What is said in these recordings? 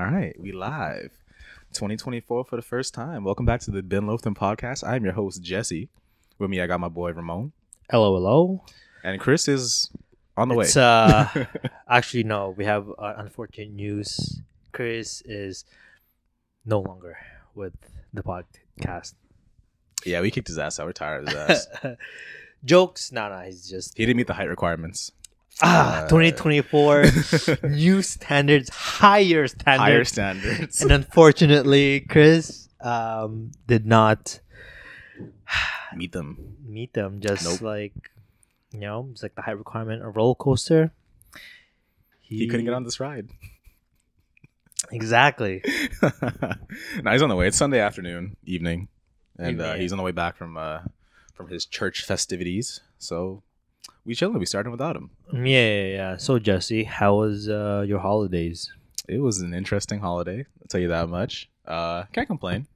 All right, we live 2024 for the first time. Welcome back to the Ben Lotham Podcast. I am your host, Jesse. With me, I got my boy, Ramon. Hello, hello. And Chris is on the way. Actually, no, we have unfortunate news. Chris is no longer with the podcast. Yeah, we kicked his ass out. We're tired of his ass. Jokes? No, he's just... He didn't meet the height requirements. 2024 new standards, higher standards, and unfortunately Chris did not meet them. Just nope. Like, you know, it's like the height requirement, a roller coaster. He couldn't get on this ride. Exactly. Now he's on the way. It's Sunday evening, and he's on the way back from his church festivities. So. We chilling. We starting without him. Yeah. So Jesse, how was your holidays? It was an interesting holiday. I'll tell you that much. Can't complain.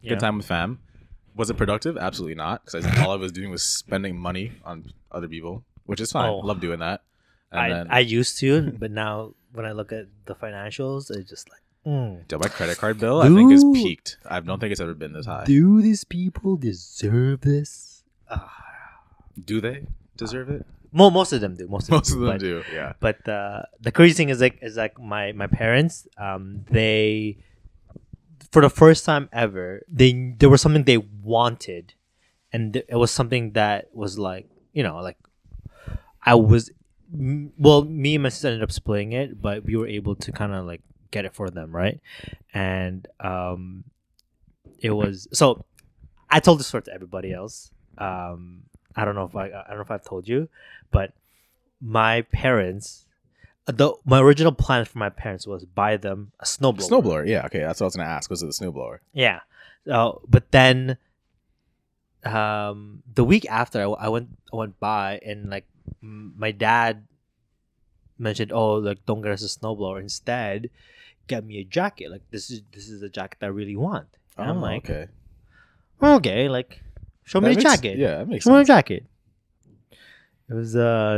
Yeah. Good time with fam. Was it productive? Absolutely not. Because all I was doing was spending money on other people, which is fine. Oh, love doing that. And I used to, but now when I look at the financials, it's just like, my credit card bill, dude, I think, is peaked. I don't think it's ever been this high. Do these people deserve this? Do they? Deserve it? Most of them do. Most of them do. Yeah. But the crazy thing is like my parents. They, for the first time ever, there was something they wanted, and it was something that was like, you know, like I was. Well, me and my sister ended up splitting it, but we were able to kind of like get it for them, right? And it was so. I told this story to everybody else. I don't know if I've told you, but my parents, my original plan for my parents was buy them a snowblower. Snowblower, yeah, okay, that's what I was gonna ask. Was it the snowblower? Yeah, but then, the week after, I went by and like my dad mentioned, oh, like don't get us a snowblower. Instead, get me a jacket. Like this is a jacket I really want. And I'm like, okay, like. Show me a jacket. Yeah, that makes sense. Show me a jacket. It was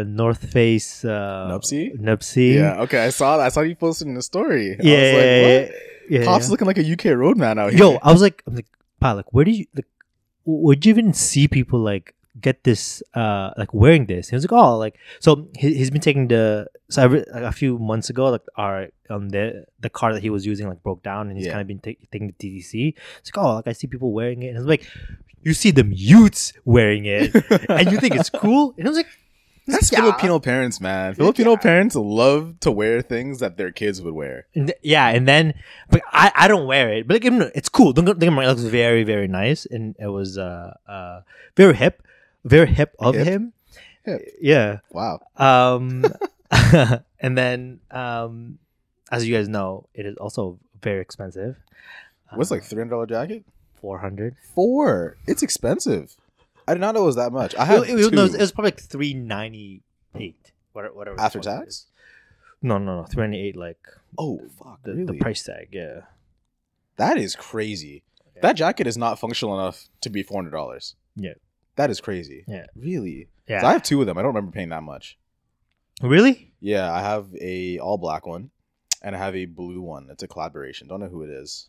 North Face. Nuptse. Yeah, okay. I saw you posted in the story. Yeah, I was like, what? Yeah, Pop's looking like a UK roadman out here. Yo, I'm like, Pal, like, where do you, like, would you even see people, like, get this, like, wearing this? He was like, oh, like, so he's been taking a few months ago, like, our, the car that he was using, like, broke down, and he's kind of been taking the TTC. It's like, oh, like, I see people wearing it. And I was like, you see them youths wearing it, and you think it's cool. And I was like, "That's Filipino parents, man. Filipino parents love to wear things that their kids would wear." And then, but I don't wear it. But like, it's cool. Don't think it looks very, very nice, and it was very hip of him. Hip. Yeah. Wow. And then, as you guys know, it is also very expensive. What's like $300 jacket? $400. It's expensive. I did not know it was that much. I have it was probably like $398. Whatever. After tax? No. $398. Like. Oh fuck! The price tag. Yeah. That is crazy. Yeah. That jacket is not functional enough to be $400. Yeah. That is crazy. Yeah. Really. Yeah. I have two of them. I don't remember paying that much. Really? Yeah. I have a all black one, and I have a blue one. It's a collaboration. Don't know who it is.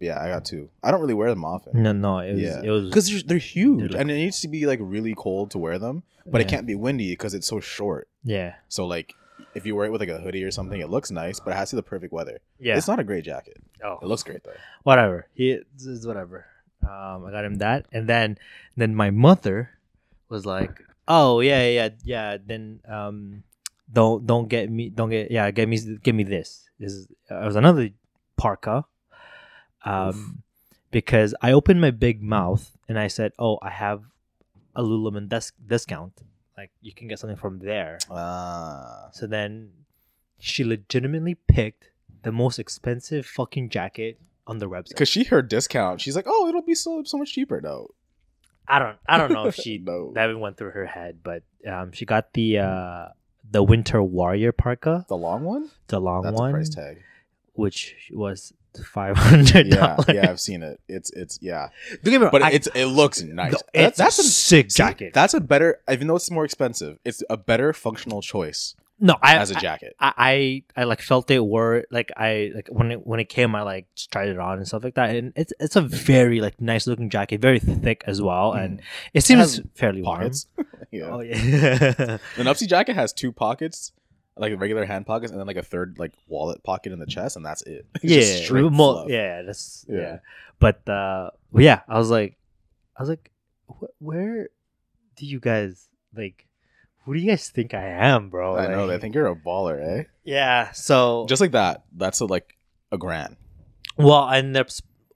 Yeah, I got two. I don't really wear them often. No, it was because they're huge, and it needs to be like really cold to wear them, but it can't be windy because it's so short. Yeah. So like, if you wear it with like a hoodie or something, it looks nice, but it has to be the perfect weather. Yeah. It's not a great jacket. Oh, it looks great though. Whatever. It's whatever. I got him that, and then my mother was like, oh yeah. Then get me this. It was another parka. Because I opened my big mouth and I said, oh, I have a Lululemon discount. Like, you can get something from there. So then she legitimately picked the most expensive fucking jacket on the website. Because she heard discount. She's like, oh, it'll be so much cheaper though. I don't know if she that went through her head, but she got the Winter Warrior parka. The long one? The long one. That's the price tag. Which was $500. Yeah, I've seen it. It's yeah. Don't get me wrong, but it looks nice. That's a sick jacket. That's a better, even though it's more expensive, it's a better functional choice. No, as a jacket. I like felt it wore when it came, I like just tried it on and stuff like that. And it's a very like nice looking jacket, very thick as well, and it seems fairly pockets. Warm. Yeah. Oh yeah. The Nuptse jacket has two pockets, like regular hand pockets, and then like a third like wallet pocket in the chest, and that's it. Yeah. But I was like, where do you guys like? Who do you guys think I am, bro? I know. They think you're a baller, eh? Yeah. So just like that, that's like a $1,000. Well, and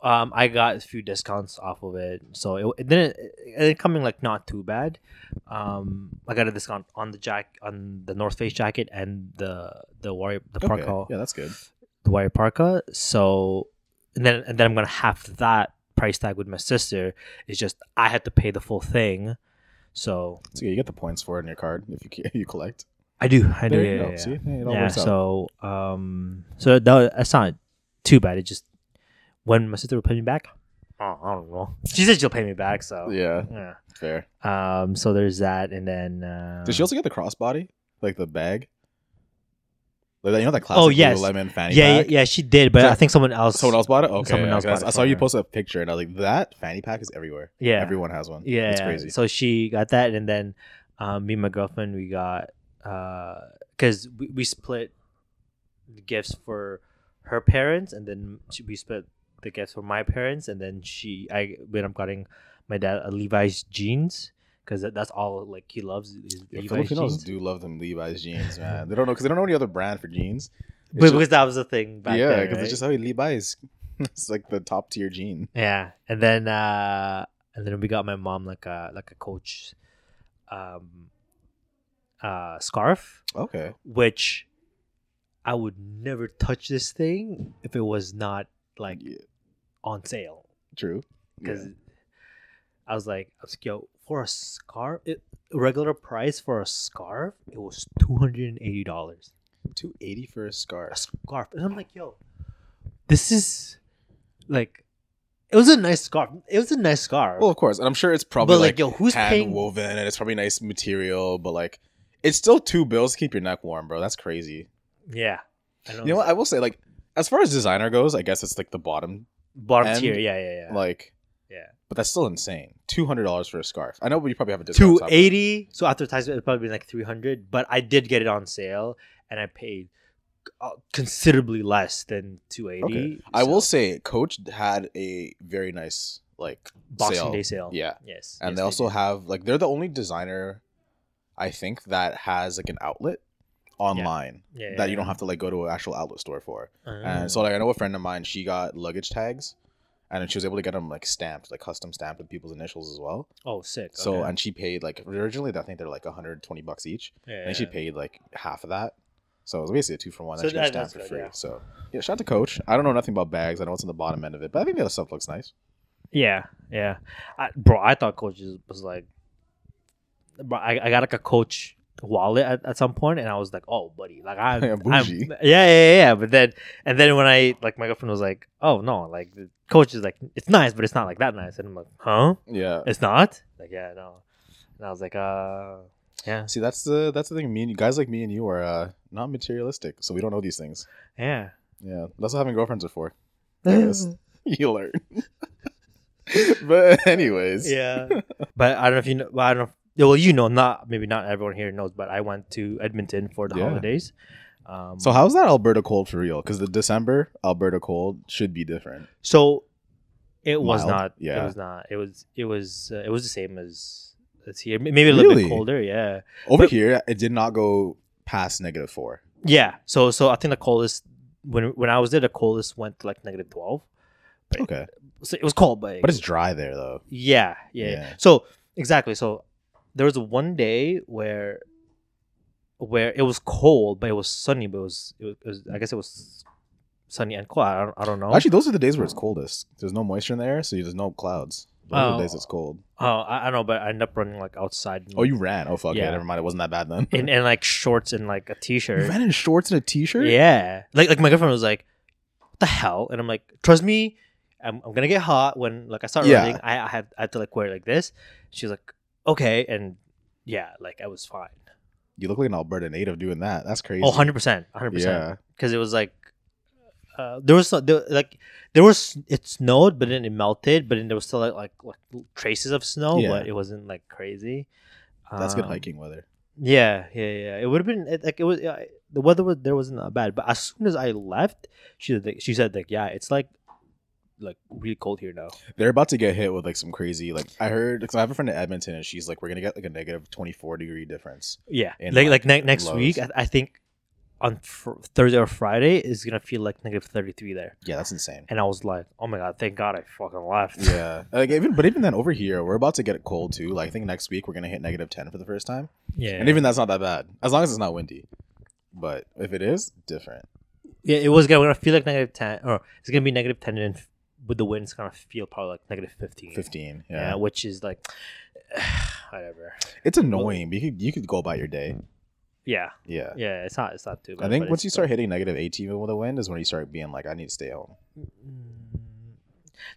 I got a few discounts off of it, so it didn't coming like not too bad. I got a discount on the North Face jacket and the Warrior parka. Okay. Yeah, that's good. The Warrior parka. So and then I'm gonna have that price tag with my sister. It's just I had to pay the full thing. So yeah, you get the points for it in your card if you collect. I do. Yeah. See? Yeah, so that's not too bad. It just when my sister will pay me back, I don't know. She said she'll pay me back, so yeah, fair. So there's that, and then did she also get the crossbody, like the bag? Like, you know that classic Lululemon fanny pack? Yeah, she did, but I think someone else bought it? Okay. I saw you post a picture, and I was like, that fanny pack is everywhere. Yeah. Everyone has one. Yeah. It's crazy. So she got that, and then me and my girlfriend, we got... Because we split the gifts for her parents, and then we split the gifts for my parents, and then I ended up getting my dad a Levi's jeans. Because that's all like he loves is Levi's Filipinos jeans. Do love them Levi's jeans, man. They don't know because they don't know any other brand for jeans. Because that was the thing back then. Yeah, because it's just how Levi's. It's like the top tier jean. Yeah, and then we got my mom like a Coach, scarf. Okay. Which, I would never touch this thing if it was not like on sale. True. Because I was like, yo. For a scarf, regular price for a scarf, it was $280. $280 for a scarf. A scarf, and I'm like, yo, this is like, it was a nice scarf. Well, of course, and I'm sure it's probably who's hand woven, and it's probably nice material, but like, it's still $2 to keep your neck warm, bro. That's crazy. Yeah, you know what? I will say, like, as far as designer goes, I guess it's like the bottom end, tier. Yeah. Like. Yeah, but that's still insane. $200 for a scarf. I know, but you probably have a discount. $280. So after tax, it'd probably be like $300. But I did get it on sale, and I paid considerably less than $280. Okay. So. I will say, Coach had a very nice like Boxing Day sale. Yeah, yes, and yes, they also have like they're the only designer, I think, that has like an outlet online that you don't have to like go to an actual outlet store for. And so like I know a friend of mine, she got luggage tags. And then she was able to get them like stamped, like custom stamped with people's initials as well. Oh, sick. Okay. So, and she paid like originally, I think they're like $120 each. Yeah. And she paid like half of that. So it was basically a 2-for-1 that she got stamped for free. Yeah. So, yeah, shout out to Coach. I don't know nothing about bags. I know what's in the bottom end of it, but I think the other stuff looks nice. Yeah. I thought Coach was like, bro, I got like a Coach wallet at some point, and I was like, oh, buddy, like I'm bougie. But then when I like my girlfriend was like, oh no, like the Coach is like it's nice, but it's not like that nice, and I'm like, huh? Yeah, it's not like no, and I was like, yeah. See, that's the thing. Me and you guys like me and you are not materialistic, so we don't know these things. Yeah. That's what having girlfriends are for. You learn. But anyways, yeah. But I don't know if you know. Well, I don't know. Well, you know, maybe not everyone here knows, but I went to Edmonton for the holidays. So how's that Alberta cold for real? Because the December Alberta cold should be different. So it was mild. Not. Yeah. It was not. It was the same as here. Maybe a little bit colder. Yeah. Here, it did not go past -4. Yeah. So I think the coldest when I was there, the coldest went to like -12. But okay. So it was cold, but it's dry there though. Yeah. So exactly. So. There was one day where it was cold, but it was sunny. But it was I guess it was sunny and cold. I don't know. Actually, those are the days where it's coldest. There's no moisture in the air, so there's no clouds. Those are the days it's cold. Oh, I know, but I ended up running like outside. Oh, you ran? Oh, fuck yeah. Never mind. It wasn't that bad then. And like shorts and like a t-shirt. You ran in shorts and a t-shirt? Yeah. Like my girlfriend was like, "What the hell?" And I'm like, "Trust me, I'm gonna get hot when like I start running. I had to like wear it like this." She's like. Okay, and yeah, like I was fine. you look like an Alberta native doing that. That's crazy. Oh, 100%. 100%. Yeah. Because it was like, it snowed, but then it melted, but then there was still like traces of snow, yeah. But it wasn't like crazy. That's good hiking weather. Yeah. It would have been the weather wasn't that bad, but as soon as I left, she said like, yeah, it's like really cold here now. They're about to get hit with like some crazy, like I heard, because I have a friend in Edmonton and she's like, we're gonna get like a negative 24 degree difference. Yeah, like next lows. Week, I think on Thursday or Friday is gonna feel like negative 33 there. Yeah, that's insane. And I was like, oh my god, thank god I fucking left. Yeah, like even then over here we're about to get it cold too. Like I think next week we're gonna hit negative 10 for the first time. Yeah, and even that's not that bad as long as it's not windy. But if it is, different. Yeah, it was gonna feel like negative 10, or it's gonna be negative 10, and with the wind it's gonna feel probably like negative 15. Yeah, which is like whatever. It's annoying. But you could go about your day. Yeah. It's not too bad. I think once you start hitting negative 18 with the wind is when you start being like, I need to stay home.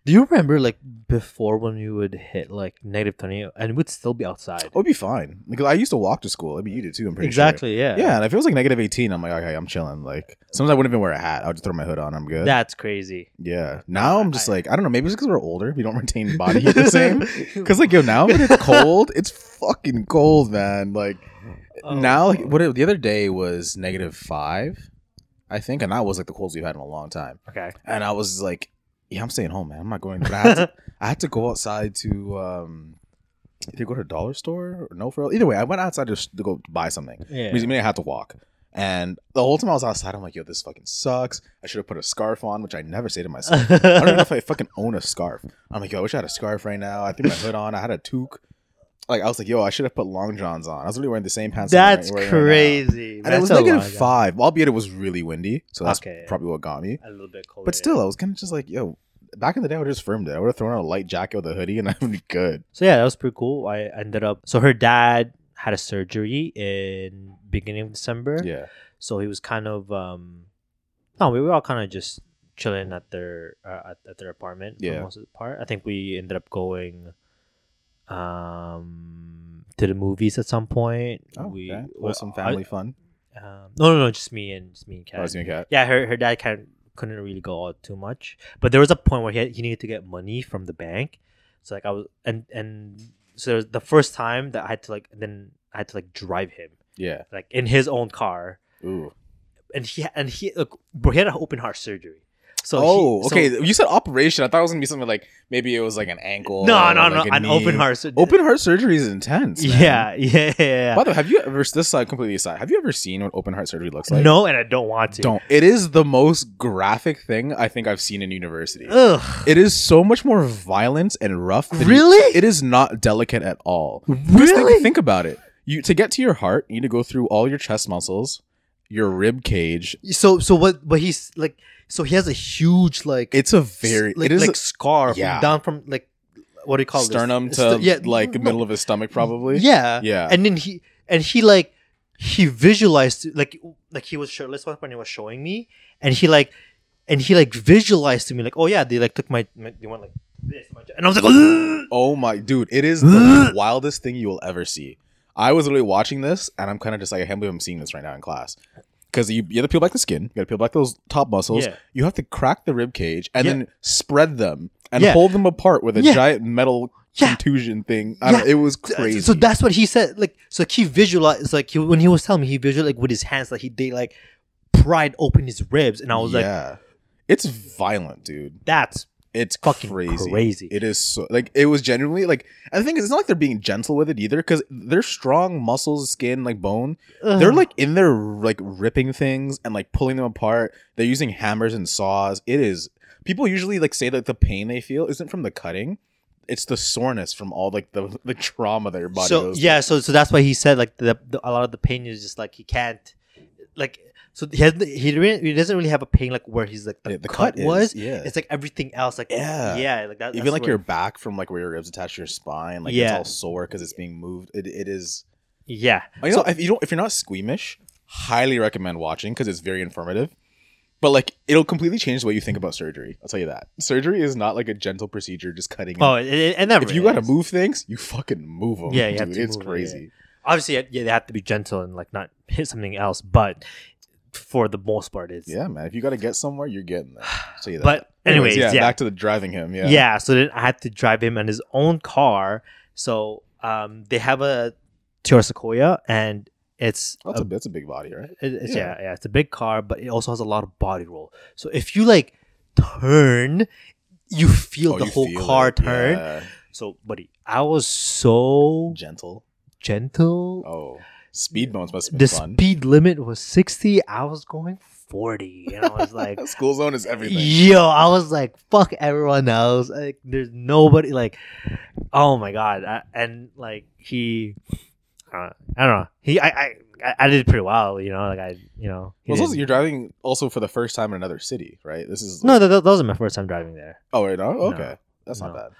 Do you remember like before when you would hit like negative 20 and we'd still be outside? It would be fine because I used to walk to school. I mean, you did too. I'm pretty sure. Exactly. Yeah. Yeah, and if it was like negative 18, I'm like, okay, I'm chilling. Like sometimes I wouldn't even wear a hat. I would just throw my hood on. I'm good. That's crazy. Yeah. Now I'm just I don't know. Maybe it's because we're older. We don't retain body heat the same. Because like now when it's cold, it's fucking cold, man. Like. Now, like, the other day was negative 5, I think, and that was like the coldest we've had in a long time. Okay, and I was like, "Yeah, I'm staying home, man. I'm not going." But I had to go outside to either go to a dollar store or no for real. Either way, I went outside to go buy something. Yeah, meaning I had to walk. And the whole time I was outside, I'm like, "Yo, this fucking sucks. I should have put a scarf on," which I never say to myself. I don't even know if I fucking own a scarf. I'm like, "Yo, I wish I had a scarf right now." I threw my hood on. I had a toque. Like I was like, yo, I should have put long johns on. I was really wearing the same pants. That's crazy. Right, and it was negative 5, albeit it was really windy. So that's probably what got me. A little bit colder. But still, yeah. I was kind of just like, yo, back in the day, I would have just firmed it. I would have thrown on a light jacket with a hoodie and I would be good. So yeah, that was pretty cool. I ended up. So her dad had a surgery in beginning of December. Yeah. So he was kind of. No, we were all kind of just chilling at their at their apartment. Yeah. For most of the part, I think we ended up going. To the movies at some point. Oh, we some family fun. No, just me and Kat. Oh, Kat. Yeah, her dad kind of couldn't really go out too much, but there was a point where he needed to get money from the bank. So like I was, and so there was the first time that I had to drive him. Yeah, like in his own car. Ooh. And he had an open heart surgery. So you said operation. I thought it was gonna be something like maybe it was like an ankle. No. An open heart surgery. Open heart surgery is intense, man. Yeah. By the way, have you ever? This side completely aside. Have you ever seen what open heart surgery looks like? No, and I don't want to. Don't. It is the most graphic thing I think I've seen in university. Ugh. It is so much more violent and rough. Really? It is not delicate at all. Really? Just think about it. You to get to your heart, you need to go through all your chest muscles, your rib cage. So what? But he's like. So he has a huge like it's a very like, it is like a scar down from like what do you call sternum to middle of his stomach probably and then he visualized like he was shirtless when he was showing me and he visualized to me like oh yeah they like took my they went like this and I was like oh my dude it is the wildest thing you will ever see. I was literally watching this and I'm kind of just like I can't believe I'm seeing this right now in class. Because you have to peel back the skin, you got to peel back those top muscles. Yeah. You have to crack the rib cage and then spread them and hold them apart with a giant metal contusion thing. It was crazy. So that's what he said. Like, so like he visualized. Like he, when he was telling me, he visualized like with his hands, like they like pried open his ribs, and I was like, it's violent, dude. It's fucking crazy. It is so like it was genuinely like. And the thing is, it's not like they're being gentle with it either, because they're strong muscles, skin, like bone. Ugh. They're like in there, like ripping things and like pulling them apart. They're using hammers and saws. It is people usually like say that the pain they feel isn't from the cutting; it's the soreness from all like the trauma that your body. So goes through. so that's why he said like a lot of the pain is just like he can't like. So he doesn't really have a pain like where he's like the cut was. Yeah. It's like everything else like like that. Even like your back from like where your ribs attach to your spine like it's all sore because it's being moved. It is. Yeah. You know, if you're not squeamish, highly recommend watching because it's very informative. But like it'll completely change the way you think about surgery. I'll tell you that. Surgery is not like a gentle procedure just cutting. Oh, and if you got to move things, you fucking move them. Yeah, dude. It's crazy. obviously, yeah, they have to be gentle and like not hit something else, but for the most part, it's yeah, man. If you got to get somewhere, you're getting there. See that. But anyways, yeah, back to the driving him. Yeah, yeah. So then I had to drive him in his own car. So they have a Toyota Sequoia, and it's a big body, right? It's a big car, but it also has a lot of body roll. So if you like turn, you feel the whole car turn. Yeah. So, buddy, I was so gentle. Oh, speed bumps must have been fun. The speed limit was 60. I was going 40, and I was like, "School zone is everything." Yo, I was like, "Fuck everyone else." Like, there's nobody. Like, oh my god, I don't know. I did pretty well, you know. Like also you're driving also for the first time in another city, right? This is like, that wasn't my first time driving there. Oh, right now, okay, no, that's not bad.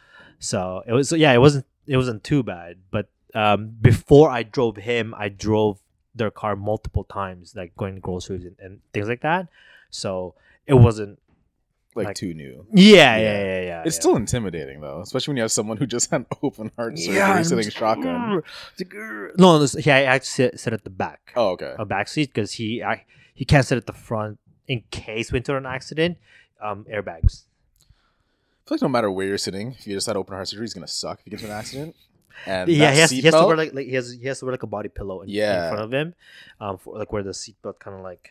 So it was, it wasn't too bad. But before I drove him, I drove their car multiple times, like going to groceries and things like that. So it wasn't like too new. Yeah. It's still intimidating though, especially when you have someone who just had an open heart surgery sitting shotgun. No, I actually sit at the back. Oh, okay. A back seat because he can't sit at the front in case we enter an accident. Airbags. I feel like no matter where you're sitting, if you just had open heart surgery, it's gonna suck if you get into an accident. And he has to wear like a body pillow in front of him, for like where the seatbelt kind of like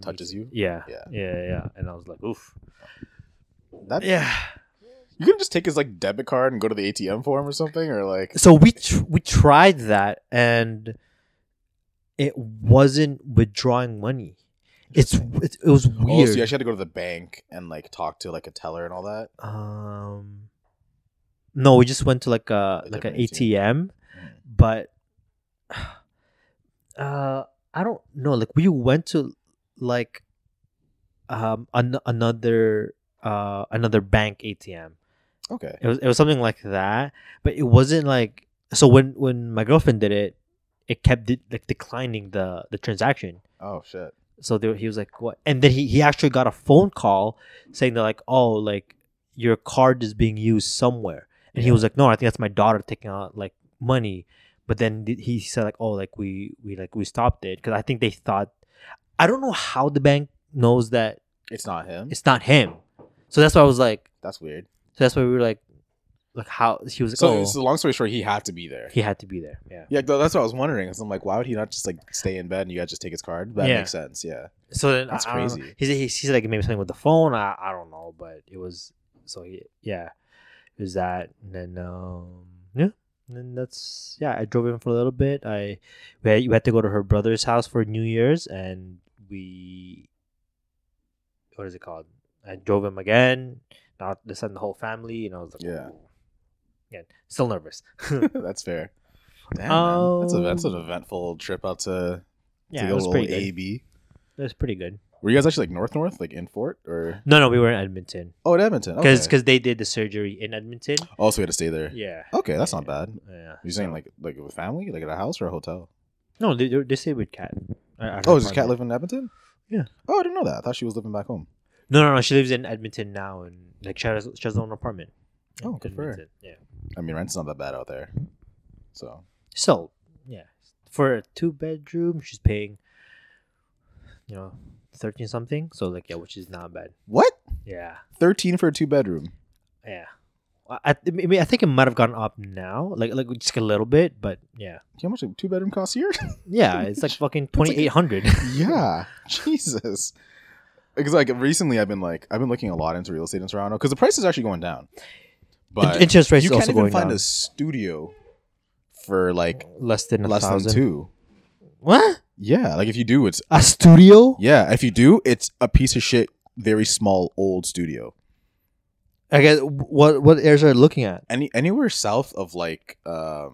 touches you. Yeah. And I was like, oof. You could just take his like debit card and go to the ATM for him or something, or like. So we tried that, and it wasn't withdrawing money. It was weird. So you actually had to go to the bank and like talk to like a teller and all that. No, we just went to like an ATM, but I don't know. Like we went to like another bank ATM. Okay, it was something like that, but it wasn't like so. When my girlfriend did it, it kept declining the transaction. Oh shit. So he was like, what? And then he actually got a phone call saying that like, oh, like your card is being used somewhere. And he was like, no, I think that's my daughter taking out like money. But then he said like, oh, like we stopped it. Because I think they thought, I don't know how the bank knows that. It's not him. So that's why I was like. That's weird. So that's why we were like how he was. Like, so long story short, he had to be there. Yeah. Yeah, that's what I was wondering. Cause I'm like, why would he not just like stay in bed and you guys just take his card? That makes sense. Yeah. So then that's crazy. He's like maybe something with the phone. I don't know, but it was so it was that, and then and then that's I drove him for a little bit. We had to go to her brother's house for New Year's, and what is it called? I drove him again. Now they sent the whole family, and I was like, yeah, still nervous. That's fair. Damn, man. That's an eventful trip out to the old AB. It was pretty good. Were you guys actually like north, like in Fort or? No, we were in Edmonton. Oh, in Edmonton, because they did the surgery in Edmonton. Oh, so we had to stay there. Yeah. Okay, that's not bad. Yeah. You're saying like with family, like at a house or a hotel? No, they stayed with Kat. Does Kat live in Edmonton? Yeah. Oh, I didn't know that. I thought she was living back home. No, she lives in Edmonton now, and like she has her own apartment. Oh, good for her. Yeah. I mean, rent's not that bad out there. So, yeah. For a 2-bedroom, she's paying, 13 something. So like, which is not bad. What? Yeah. 13 for a 2-bedroom. Yeah. I mean, I think it might have gone up now, like just a little bit, but yeah. How much a 2-bedroom costs here? Yeah, it's like fucking 2,800. Yeah. Jesus. Because like recently, I've been looking a lot into real estate in Toronto because the price is actually going down. But interest rates also going down. You can't even find a studio for like less than 2. What? Yeah, like if you do, it's a studio. Yeah, if you do, it's a piece of shit, very small old studio. I guess what areas are you looking at? Anywhere south of like what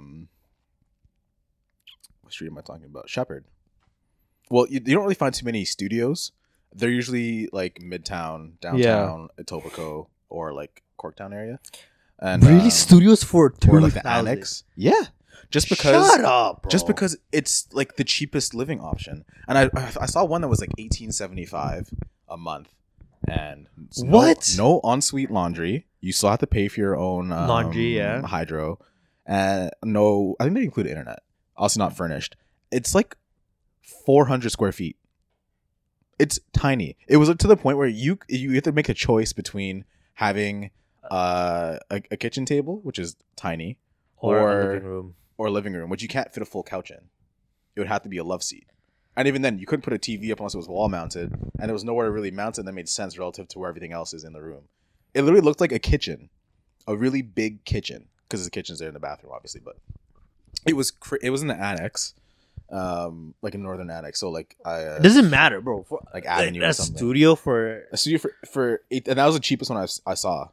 street am I talking about? Shepherd. Well, you don't really find too many studios. They're usually like Midtown, downtown, Etobicoke, or like Corktown area. And really, studios for 3,000? Like the annex? Yeah, shut up, bro. Just because it's like the cheapest living option. And I saw one that was like $1,875 a month, and what? No ensuite laundry. You still have to pay for your own laundry, hydro, and no, I think they include internet. also not furnished. It's like 400 square feet. It's tiny. It was to the point where you have to make a choice between having a kitchen table, which is tiny, or a living room, which you can't fit a full couch in. It would have to be a love seat. And even then, you couldn't put a TV up unless it was wall-mounted, and there was nowhere to really mount it that made sense relative to where everything else is in the room. It literally looked like a kitchen, a really big kitchen, because the kitchen's there in the bathroom, obviously, but it was in the annex, like a northern annex, so like... it doesn't matter, bro. For, like Avenue or something. A studio for eight, and that was the cheapest one I saw.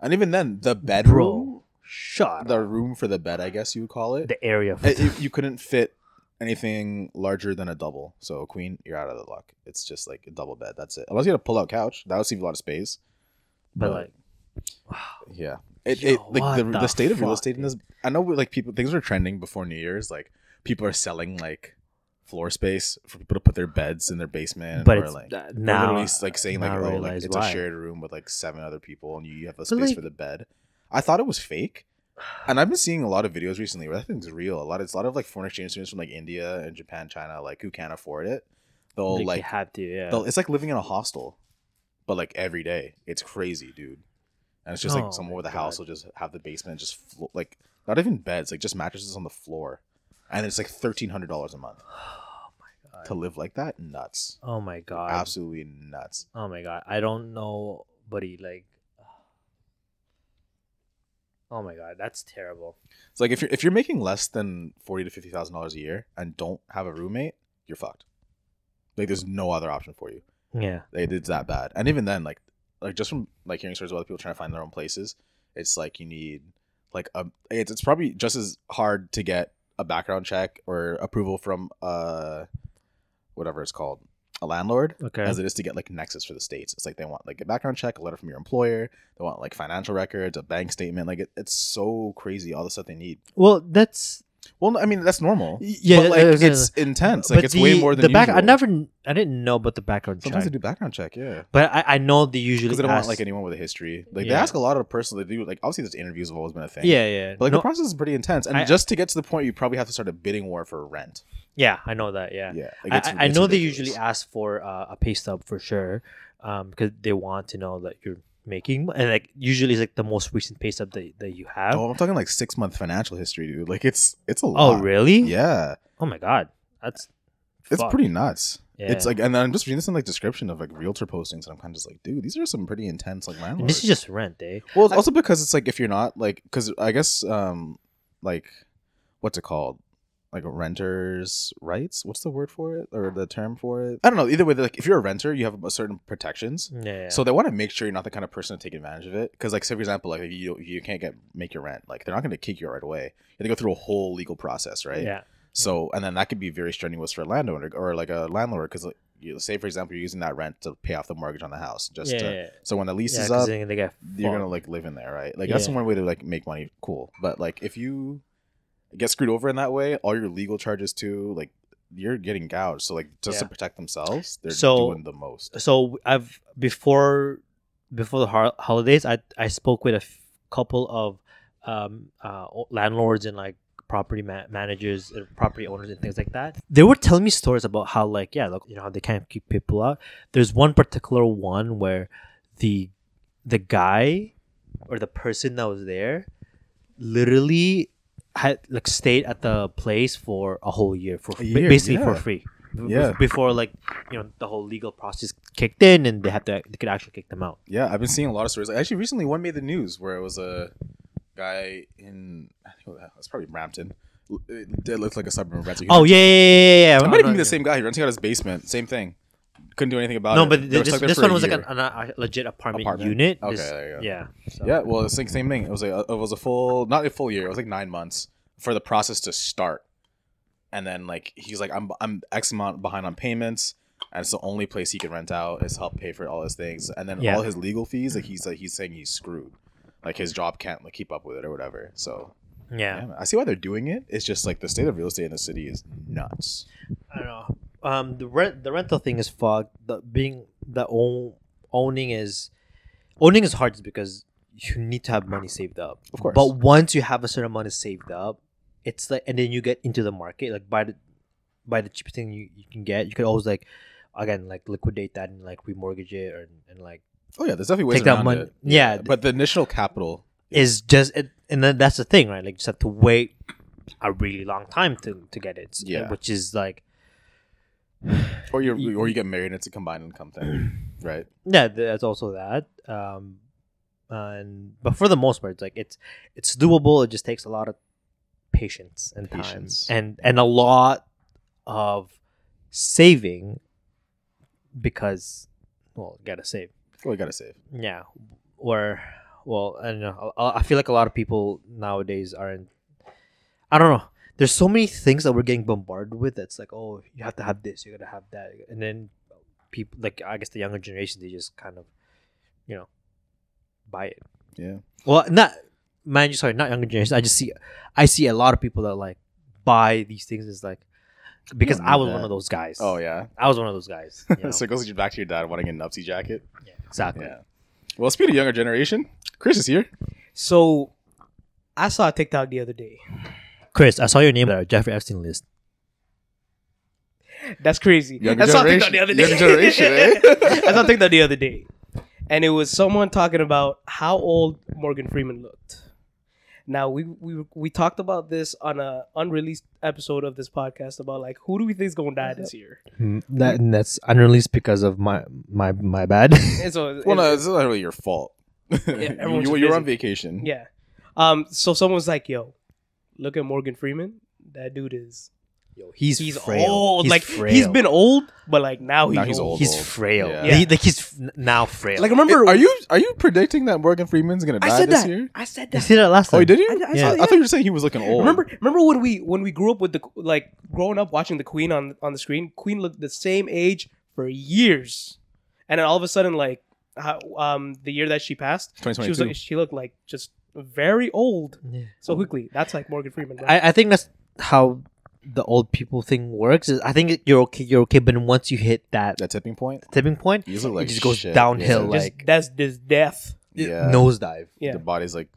And even then, the bedroom... Bro, shut the up. Room for the bed, I guess you would call it. The area. You couldn't fit... anything larger than a double, so a queen, you're out of the luck. It's just like a double bed, that's it, unless you had a pull-out couch. That would save a lot of space, but like, wow, yeah, it like the state of real estate in this. I know, like, people, things were trending before New Year's, like people are selling like floor space for people to put their beds in their basement, but or, it's like now literally, like saying like, oh, like it's why. A shared room with like 7 other people and you have a space for the bed. I thought it was fake. And I've been seeing a lot of videos recently where that thing's real. It's a lot of like foreign exchange students from like India and Japan, China, like who can't afford it. They'll like have to, yeah. It's like living in a hostel, but like every day. It's crazy, dude. And it's just like someone with a house will just have the basement, just like not even beds, like just mattresses on the floor, and it's like $1,300 a month. Oh my god. To live like that, nuts. Oh my god, absolutely nuts. Oh my god, I don't know, buddy. Like. Oh my god, that's terrible. It's like if you're making less than $40,000 to $50,000 a year and don't have a roommate, you're fucked. Like there's no other option for you. Yeah, it's that bad. And even then, like just from like hearing stories of other people trying to find their own places, it's like you need like it's probably just as hard to get a background check or approval from whatever it's called, a landlord, okay, as it is to get like nexus for the states. It's like they want like a background check, a letter from your employer, they want like financial records, a bank statement, like it's so crazy all the stuff they need. Well, I mean that's normal. Yeah, but like it's intense. Like it's way more than the usual. I didn't know about the background check. Sometimes they do background check, yeah. But I know they usually because they don't want like anyone with a history. Like they ask a lot of personal. They do like obviously those interviews have always been a thing. Yeah, yeah. But like the process is pretty intense, and just to get to the point, you probably have to start a bidding war for rent. Yeah, I know that. Yeah, yeah. Like I know ridiculous. They usually ask for a pay stub for sure, because they want to know that you're making, and like usually it's like the most recent pay stub that you have. Oh, I'm talking like 6-month financial history, dude. Like it's a lot. Oh, really? Yeah. Oh my god, it's pretty nuts. Yeah. It's like, and I'm just reading this in like description of like realtor postings, and I'm kind of just like, dude, these are some pretty intense like landlords. And this is just rent, eh? Well, it's also because it's like if you're not like, because I guess like what's it called? Like renter's rights? What's the word for it? Or the term for it? I don't know. Either way, like if you're a renter, you have a certain protections. Yeah. So they want to make sure you're not the kind of person to take advantage of it. Because like, say for example, like you can't make your rent. Like they're not going to kick you right away. You have to go through a whole legal process, right? Yeah. So and then that could be very strenuous for a landowner or like a landlord, because like, you say for example, you're using that rent to pay off the mortgage on the house. So when the lease is up, you're gonna like live in there, right? Like that's one way to like make money. Cool, but like if you get screwed over in that way, all your legal charges too, like you're getting gouged. So like just to protect themselves, they're doing the most. So I've before the holidays, I spoke with a couple of landlords and like property managers and property owners and things like that. They were telling me stories about how like how they can't keep people out. There's one particular one where the guy or the person that was there literally had like stayed at the place for a whole year for free. Yeah. Before like the whole legal process kicked in and they could actually kick them out. Yeah, I've been seeing a lot of stories. Actually, recently one made the news where it was a guy in I think it's probably Brampton. It looked like a suburb of Brampton. Oh yeah. It might even be the same guy. He rented out his basement. Same thing. Couldn't do anything about it. No, but this one was like a legit apartment unit. Okay, there you go. Yeah. So. Yeah, well, it's like same thing. It was like not a full year. It was like 9 months for the process to start, and then like he's like, I'm X amount behind on payments, and it's the only place he can rent out is help pay for all his things, and then all his legal fees. Like he's saying he's screwed, like his job can't like keep up with it or whatever. So. Yeah, I see why they're doing it. It's just like the state of real estate in the city is nuts. I don't know. The rental thing is fucked. Owning is hard because you need to have money saved up. Of course. But once you have a certain amount saved up, it's like, and then you get into the market, like buy the cheapest thing you can get. You could always like, again, like liquidate that and like remortgage it and like. Oh yeah, there's definitely ways around it. Yeah, but the initial capital is just, and then that's the thing, right? Like, you just have to wait a really long time to get it. Yeah, which is like. Or you get married and it's a combined income thing, right? Yeah, that's also that. But for the most part, it's like it's doable. It just takes a lot of patience and time and a lot of saving, because you gotta save. Yeah, I don't know. I feel like a lot of people nowadays aren't. I don't know. There's so many things that we're getting bombarded with. That's like, oh, you have to have this, you gotta have that, and then people, like, I guess the younger generation, they just kind of, you know, buy it. Yeah. Well, not younger generation. I see a lot of people that like buy these things. Is like, because I was one of those guys. Oh yeah, I was one of those guys. You know? So it goes back to your dad wanting a Nuptse jacket. Yeah, exactly. Yeah. Well, speaking of younger generation, Chris is here. So, I saw a TikTok the other day. Chris, I saw your name on our Jeffrey Epstein list. That's crazy. I saw a TikTok the other day. Younger generation, eh? I saw a TikTok the other day. And it was someone talking about how old Morgan Freeman looked. Now, we talked about this on an unreleased episode of this podcast about, like, who do we think is going to die this year? That's unreleased because of my bad. It's not really your fault. Yeah, you're on vacation. Yeah. So someone's like, yo, look at Morgan Freeman. That dude is... Yo, he's frail. Old. He's like frail. He's been old, but like now he's old. He's frail. Yeah. Yeah. He's now frail. Like, remember, are you predicting that Morgan Freeman's gonna die this year? I said that. You said that last time. Oh, did you? I thought you were saying he was looking old. Remember when we grew up with the, like, growing up watching the Queen on the screen. Queen looked the same age for years, and then all of a sudden, like, the year that she passed, 2022, she looked like just very old. Yeah. So quickly. That's like Morgan Freeman. Right? I think that's how the old people thing works. Is, I think you're okay, but once you hit that tipping point, you look like it just goes downhill. Yeah. Like, that's this death. Yeah. Nosedive. Yeah. The body's like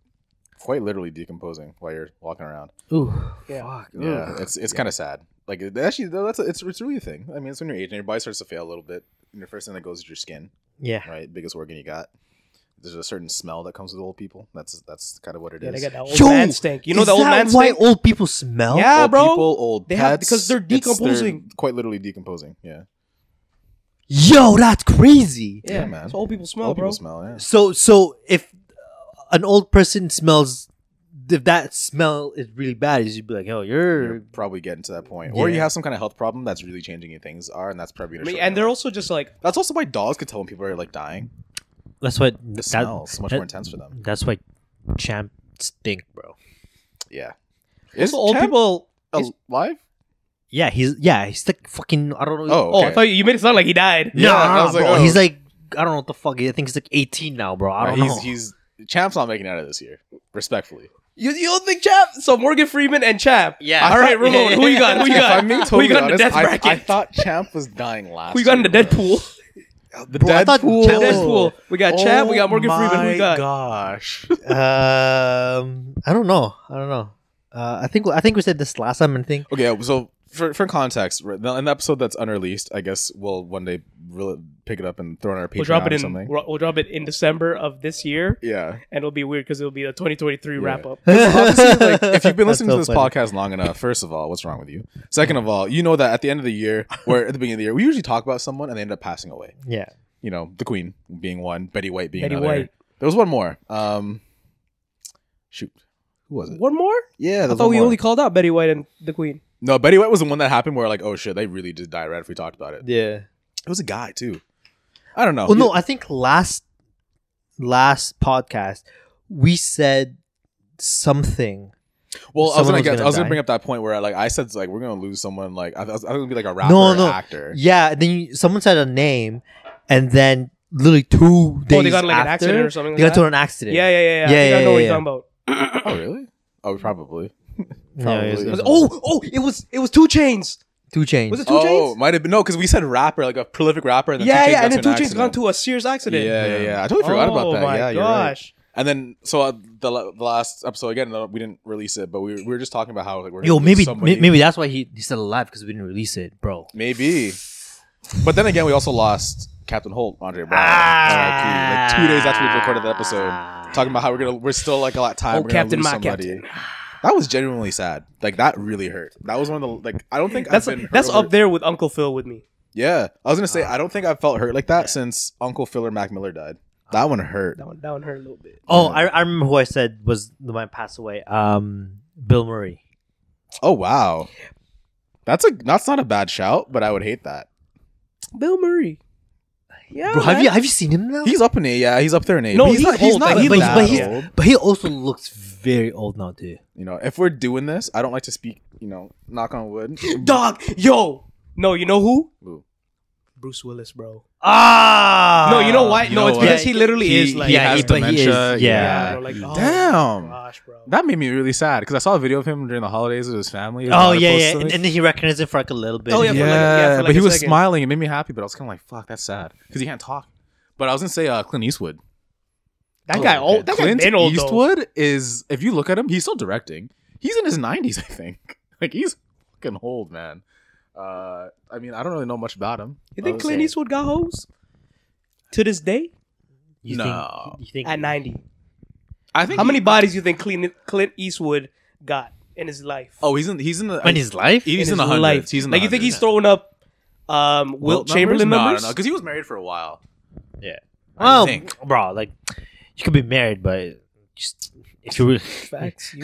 quite literally decomposing while you're walking around. Ooh, yeah. Fuck. Yeah, ugh. It's kind of sad. Like, actually, it's really a thing. I mean, it's when you're aging, your body starts to fail a little bit, and the first thing that goes is your skin. Yeah, right. Biggest organ you got. There's a certain smell that comes with old people. That's kind of what it is. They got that old man stink. You know the old man stink? Is that why old people smell? Yeah, old bro. Old people, old pets. Because they're decomposing. They're quite literally decomposing, yeah. Yo, that's crazy. Yeah, man. So old people smell, old bro. Old people smell, yeah. So if an old person smells, if that smell is really bad, you'd be like, yo, you're probably getting to that point. Yeah. Or you have some kind of health problem that's really changing your things are, and that's probably going to show. And they're also just like... That's also why dogs could tell when people are, like, dying. That's why the smells much more intense for them. That's why champ stink, bro. Yeah, is old champ people alive? Yeah, he's like fucking. I don't know. Oh, okay. I thought you made it sound like he died. Yeah, I was like, bro. Oh. He's like, I don't know what the fuck. I think he's like 18 now, bro. I don't know. He's champ's not making it out of this year. Respectfully, you don't think champ? So Morgan Freeman and champ. Yeah. All right, Ramon. Yeah. Who you got? I'm being totally honest, I thought champ was dying last. Who you got in the Deadpool? The Deadpool. We got Chad. We got Morgan Freeman. We got. Gosh. I don't know. I think we said this last time. And think. Okay. So for context, an episode that's unreleased, I guess we'll one day really pick it up and throw it on our Patreon or something. We'll drop it in December of this year. Yeah. And it'll be weird because it'll be a 2023 wrap up. Obviously, like, if you've been listening to this podcast long enough, first of all, what's wrong with you? Second of all, you know that at the end of the year or at the beginning of the year, we usually talk about someone and they end up passing away. Yeah. You know, the Queen being one, Betty White being another. There was one more. Shoot. Who was it? One more? Yeah. I thought we only called out Betty White and the Queen. No, Betty White was the one that happened where, like, oh shit, they really did die right if we talked about it. Yeah. It was a guy too. I don't know. Well, no, I think last podcast we said something. Well, I was gonna bring up that point where, like, I said, like, we're gonna lose someone. Like, I was gonna be like a rapper, or an actor. Yeah. Then someone said a name, and then literally 2 days they got in, like, after, an accident or something. They got to an accident. Yeah. I know what you're talking about. Oh really? Oh, probably. Probably. Yeah, it was 2 Chainz. 2 Chainz. Was it 2 Chainz? Oh, might have been. No, because we said rapper, like a prolific rapper. And then 2 Chainz and then 2 Chainz got into a serious accident. Yeah. I totally forgot about that. Oh my gosh. Right. And then, so the last episode, again, we didn't release it, but we were just talking about how, like, we're gonna meet somebody. Maybe that's why he's still alive, because we didn't release it, bro. Maybe. But then again, we also lost Captain Holt, Andre Brown, like 2 days after we recorded the episode, talking about how we're still like a lot of time. Oh, we're Captain, gonna lose somebody. Captain. That was genuinely sad. Like, that really hurt. That was one of the, like, I don't think that's I've been that's up there with Uncle Phil with me. Yeah, I was gonna say I don't think I've felt hurt like that since Uncle Phil or Mac Miller died. That one hurt. That one hurt a little bit. Oh, yeah. I remember who I said was the man passed away. Bill Murray. Oh wow, that's not a bad shout, but I would hate that. Bill Murray. Yeah. Bro, have you seen him now? He's up in age. Yeah, he's up there in age. No, he's not old. But he also looks very old now too. You know, if we're doing this, I don't like to speak. You know, knock on wood. Dog, yo. No, you know who? Who? Bruce Willis, bro. Ah! No, you know why? You know it's because he literally is like... Yeah, he has dementia. Yeah. Like, oh, damn. Gosh, bro. That made me really sad because I saw a video of him during the holidays with his family. Oh, yeah. And then he recognized it for like a little bit. Oh, yeah. For like but he was second. Smiling. It made me happy, but I was kind of like, fuck, that's sad because he can't talk. But I was going to say Clint Eastwood. That guy old. That Clint old, Eastwood though. Is... If you look at him, he's still directing. He's in his 90s, I think. Like, he's fucking old, man. I mean, I don't really know much about him. You think Clint Eastwood got hoes to this day? No. You think at 90? I think. How many bodies you think Clint Eastwood got in his life? Oh, he's in the hundreds. He's in the like you think he's throwing up Wilt Chamberlain numbers? No, because he was married for a while. Yeah. Well, bro, like you could be married, but just. Facts.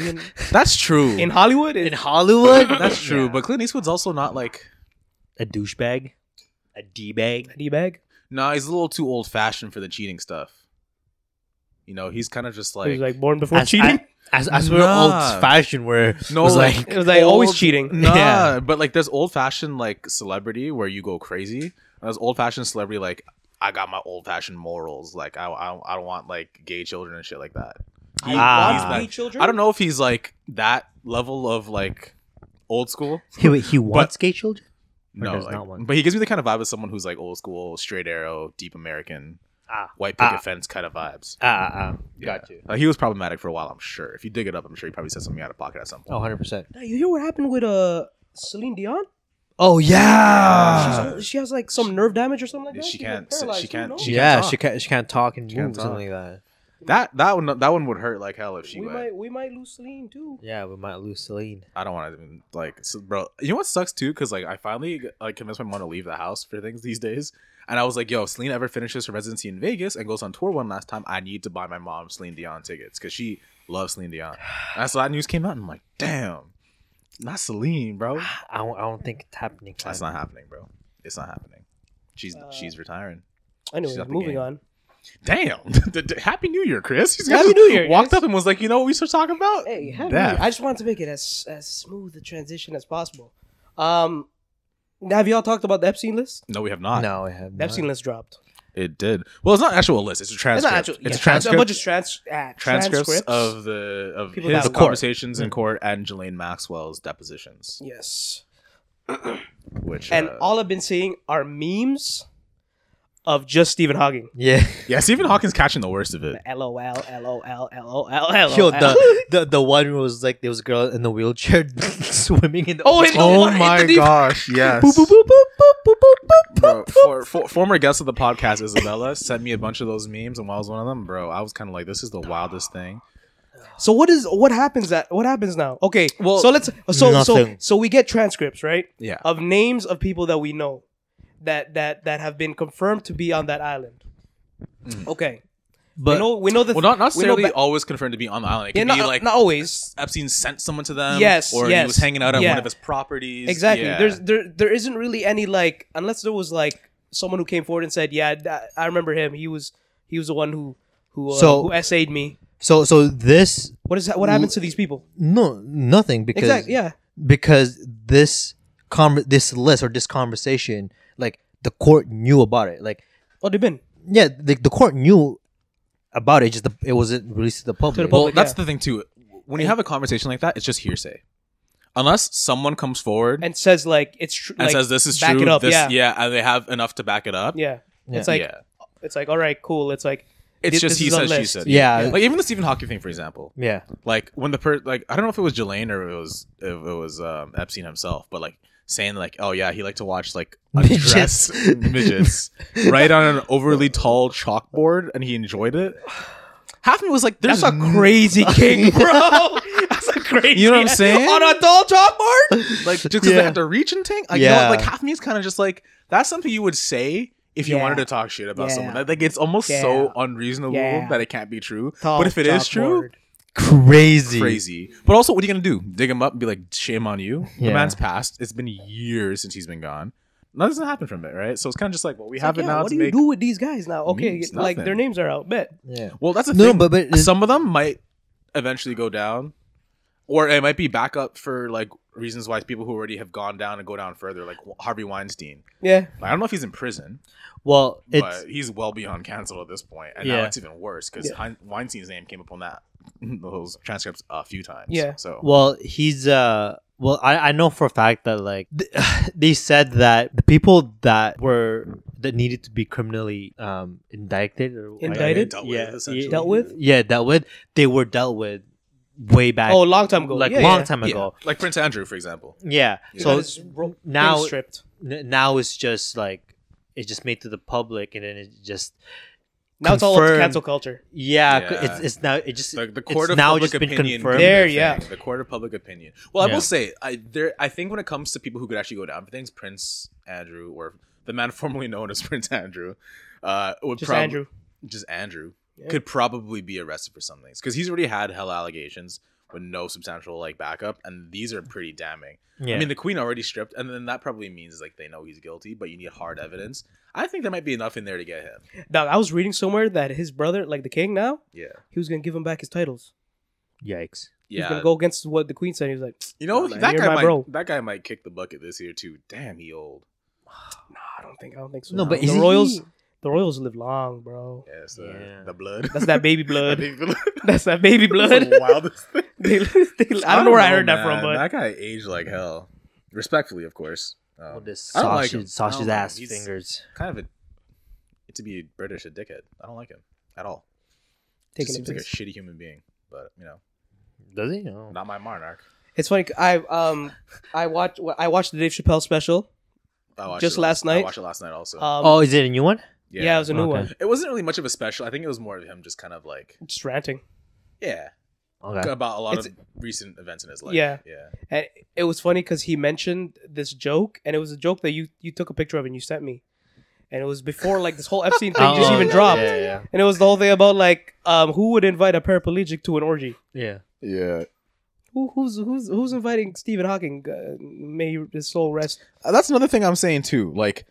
That's true. In Hollywood? That's true. Yeah. But Clint Eastwood's also not like... A douchebag? A D-bag? A D-bag? No, he's a little too old-fashioned for the cheating stuff. You know, he's kind of just like... He was like born before cheating? As we're old-fashioned where... No, it was like always cheating. Nah, yeah. But like there's old-fashioned like celebrity where you go crazy. And there's old-fashioned celebrity like, I got my old-fashioned morals. Like, I don't want like gay children and shit like that. I don't know if he's like that level of like old school. He wants gay children? No, like, but he gives me the kind of vibe of someone who's like old school, straight arrow, deep American, white picket fence kind of vibes. Got you. He was problematic for a while, I'm sure. If you dig it up, I'm sure he probably said something out of pocket at some point. Oh, 100%. You hear what happened with Celine Dion? Oh yeah, she has like some nerve damage or something like that. She can't. She can't talk and move or something like that. That one would hurt like hell if she went. We might lose Celine too. Yeah, we might lose Celine. I don't want to like, so, bro. You know what sucks too? Because like I finally like convinced my mom to leave the house for things these days, and I was like, yo, if Celine ever finishes her residency in Vegas and goes on tour one last time, I need to buy my mom Celine Dion tickets because she loves Celine Dion. And so that news came out, and I'm like, damn, not Celine, bro. I don't think it's happening. That's not happening, bro. It's not happening. She's retiring. Anyway, moving on. Damn. Happy New Year, Chris. He's Happy New Year. Walked up and was like, you know what we should talk about? Hey, Happy New Year. I just wanted to make it as smooth a transition as possible. Have y'all talked about the Epstein list? No, we have not. No, I have not. The Epstein list dropped. It did. Well, it's not actual a list. It's a transcript. It's a transcript. A bunch of transcripts of his conversations in court and Ghislaine Maxwell's depositions. Yes. And all I've been seeing are memes... Of just Stephen Hawking. Yeah, Stephen Hawking's catching the worst of it. LOL. Yo, the one who was like, there was a girl in the wheelchair swimming in the ocean. Oh my gosh, yes. Bro, former guest of the podcast, Isabella, sent me a bunch of those memes, and while I was one of them, bro, I was kind of like, this is the wildest thing. So what happens now? Okay, well, so we get transcripts, right? Yeah. Of names of people that we know. That have been confirmed to be on that island. Mm. Okay. But we know the not necessarily always confirmed to be on the island. It can be like not always. Epstein sent someone to them. Yes. Or he was hanging out at one of his properties. Exactly. Yeah. There isn't really any like, unless there was like someone who came forward and said, yeah, I remember him. He was the one who essayed me. So this what happens to these people? No, nothing because because this list or this conversation, like the court knew about it. Like, oh, they've been. Yeah, the court knew about it. Just it wasn't released to the public. That's the thing too. When you have a conversation like that, it's just hearsay, unless someone comes forward and says like it's true and like, says this is back true. It up, this, and they have enough to back it up. Yeah. It's like all right, cool. It's like It's just he said, she said. Yeah. Like even the Stephen Hawking thing, for example. Yeah. Like when the I don't know if it was Jelaine or if it was Epstein himself, but like saying like, oh yeah, he liked to watch like undressed midgets write on an overly tall chalkboard, and he enjoyed it. Half of me was like, "That's a crazy king, bro." Crazy. You know what I'm saying? On a doll chalkboard? Like, just because they have to reach and tank? Like, you know, like, half of me is kind of just like, that's something you would say if you wanted to talk shit about someone. Like, it's almost so unreasonable that it can't be true. Tall but if it is true, crazy. But also, what are you going to do? Dig him up and be like, shame on you? Yeah. The man's passed. It's been years since he's been gone. Nothing's happened from it, right? So it's kind of just like, well, we have it now. What do you do with these guys now? Okay, like, their names are out. Bet. Yeah. Well, that's the thing. But some of them might eventually go down. Or it might be backup for like reasons why people who already have gone down and go down further, like Harvey Weinstein. Yeah, like, I don't know if he's in prison. Well, but he's well beyond canceled at this point, and now it's even worse because Weinstein's name came up on that those transcripts a few times. Yeah. So well, he's well, I know for a fact that like they said that the people that needed to be criminally dealt with, they were dealt with. Way back, oh, a long time ago, like Prince Andrew, for example. Yeah, yeah. So it's now stripped. Now it's just like it's just made to the public, and then it just now it's all up to cancel culture. Yeah. It's now it just like the court of public opinion. There, yeah, the court of public opinion. Well, I will say, I think when it comes to people who could actually go down for things, Prince Andrew or the man formerly known as Prince Andrew, Andrew. Could probably be arrested for some things because he's already had hell allegations with no substantial like backup, and these are pretty damning. Yeah. I mean, the Queen already stripped, and then that probably means like they know he's guilty, but you need hard evidence. I think there might be enough in there to get him. Now, I was reading somewhere that his brother, like the king now, he was gonna give him back his titles. Yikes! Yeah, he's gonna go against what the Queen said. He was like, you know, that guy might kick the bucket this year too. Damn, he old. No, I don't think so. No, but the Royals. The Royals live long, bro. Yeah, the blood. That's that baby blood. That's that baby blood. That's the wildest thing. I don't know where I heard that from, but that guy aged like hell. Respectfully, of course. Sausage ass fingers. Kind of a to be British a dickhead. I don't like him at all. Seems like a shitty human being, but you know. Does he? No. Not my monarch. It's funny. I watched the Dave Chappelle special last night. I watched it last night also. Is it a new one? Yeah, it was a new one. It wasn't really much of a special. I think it was more of him just kind of like... Just ranting. Yeah. Okay. About a lot of recent events in his life. Yeah. And it was funny because he mentioned this joke, and it was a joke that you took a picture of and you sent me. And it was before like this whole Epstein thing dropped. Yeah. And it was the whole thing about like who would invite a paraplegic to an orgy? Yeah. Yeah. Who's inviting Stephen Hawking? May his soul rest. That's another thing I'm saying too. Like,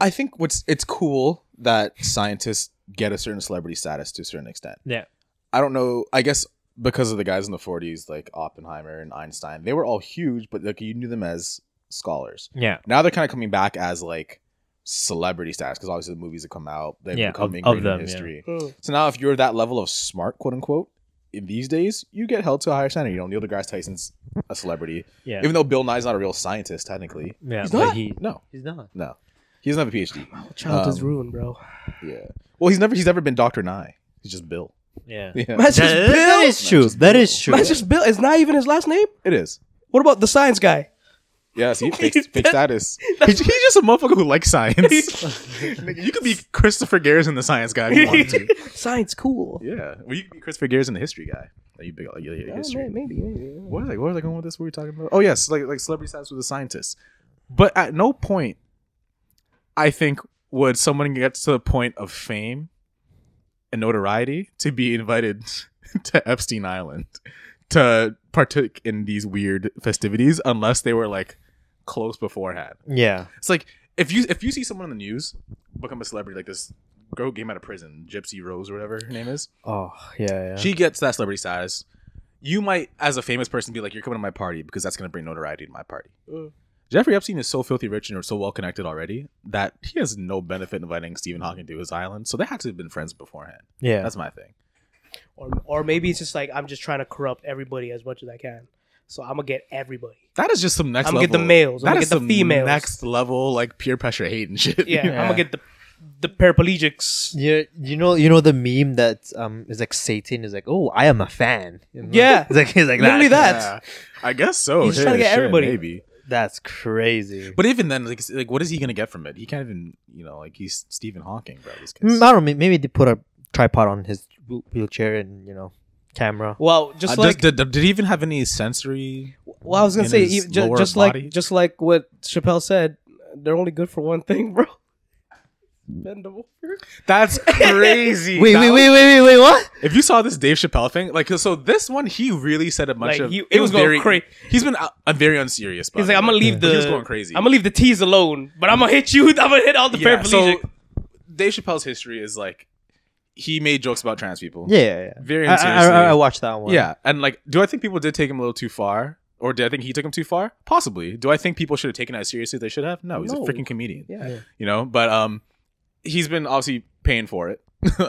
I think it's cool that scientists get a certain celebrity status to a certain extent. Yeah. I don't know. I guess because of the guys in the 40s, like Oppenheimer and Einstein, they were all huge, but like you knew them as scholars. Yeah. Now they're kind of coming back as like celebrity status because obviously the movies have come out. They've become ingrained in history. Yeah. So now if you're that level of smart, quote unquote, in these days, you get held to a higher standard. You know, Neil deGrasse Tyson's a celebrity. Yeah. Even though Bill Nye's not a real scientist, technically. Yeah. He's not. He's not. No. He doesn't have a PhD. Oh, childhood's ruined, bro. Yeah. Well, he's never been Dr. Nye. He's just Bill. Yeah. That's just Bill. That is true. That's just Bill. It's not even his last name? It is. What about the science guy? Yeah, so he fake status. He's just a motherfucker who likes science. You could be Christopher Garrison, the science guy, if you wanted to. Science, cool. Yeah. Well, you could be Christopher Garrison, the history guy. Are you big on history? Maybe. What was I going with this? What were we talking about? Oh, yes. Like celebrity status with the scientists. But at no point, I think, would someone get to the point of fame and notoriety to be invited to Epstein Island to partake in these weird festivities unless they were like close beforehand. Yeah. It's like if you see someone on the news become a celebrity, like this girl came out of prison, Gypsy Rose or whatever her name is. Oh, yeah. She gets that celebrity status. You might, as a famous person, be like, you're coming to my party because that's going to bring notoriety to my party. Jeffrey Epstein is so filthy rich and so well connected already that he has no benefit inviting Stephen Hawking to his island. So they had to have been friends beforehand. Yeah, that's my thing. Or maybe it's just like I'm just trying to corrupt everybody as much as I can. So I'm gonna get everybody. That is just some next level. I'm gonna get the males. I'm gonna get the females. Next level like peer pressure hate and shit. Yeah, I'm gonna get the the paraplegics. Yeah, you know the meme that is like Satan is like, oh, I am a fan. You know? Yeah, it's like literally that. Yeah. I guess so. He's trying to get everybody. Maybe. That's crazy. But even then, like, what is he gonna get from it? He can't even, like, he's Stephen Hawking, bro. This kid. I don't know. Maybe they put a tripod on his wheelchair and camera. Well, just like, did he even have any sensory? Well, I was gonna say, just like what Chappelle said, they're only good for one thing, bro. Bend over. That's crazy. wait, what? If you saw this Dave Chappelle thing, like, so this one, he really said a bunch of... It was very crazy. He's been very unserious. He's like, I'm going to leave He was going crazy. I'm going to leave the tees alone, but I'm going to hit you. I'm going to hit all the paraplegic. So Dave Chappelle's history is like, he made jokes about trans people. Yeah. Very unseriously. I watched that one. Yeah. And like, do I think people did take him a little too far? Or do I think he took him too far? Possibly. Do I think people should have taken it as seriously as they should have? No. He's a freaking comedian. Yeah. But... he's been obviously paying for it,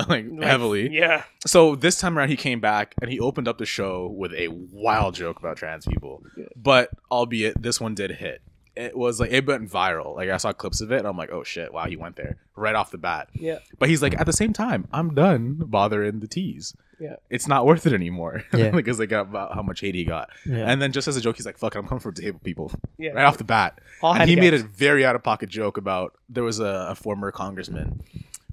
like heavily. Yeah. So this time around, he came back and he opened up the show with a wild joke about trans people. Yeah. But albeit this one did hit. It was like, it went viral. Like, I saw clips of it and I'm like, oh shit, wow, he went there right off the bat. Yeah. But he's like, at the same time, I'm done bothering the tees. Yeah. It's not worth it anymore. Yeah. Because like about how much hate he got. Yeah. And then just as a joke, he's like, fuck it, I'm coming for disabled people. Yeah. Right off the bat. And he made a very out of pocket joke about, there was a former congressman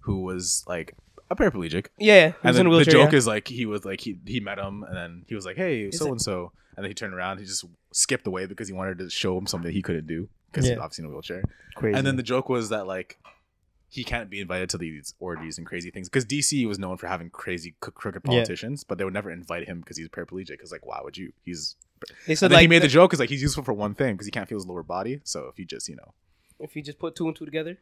who was like a paraplegic. Yeah. And then the joke is like, he was like, he met him and then he was like, hey, so and so. And then he turned around, he just skipped away because he wanted to show him something he couldn't do because he's obviously in a wheelchair. Crazy. And then the joke was that like he can't be invited to these orgies and crazy things because DC was known for having crazy crooked politicians, but they would never invite him because he's paraplegic. Because like, why would you? He made the joke is like he's useful for one thing because he can't feel his lower body. So if you just if you just put two and two together,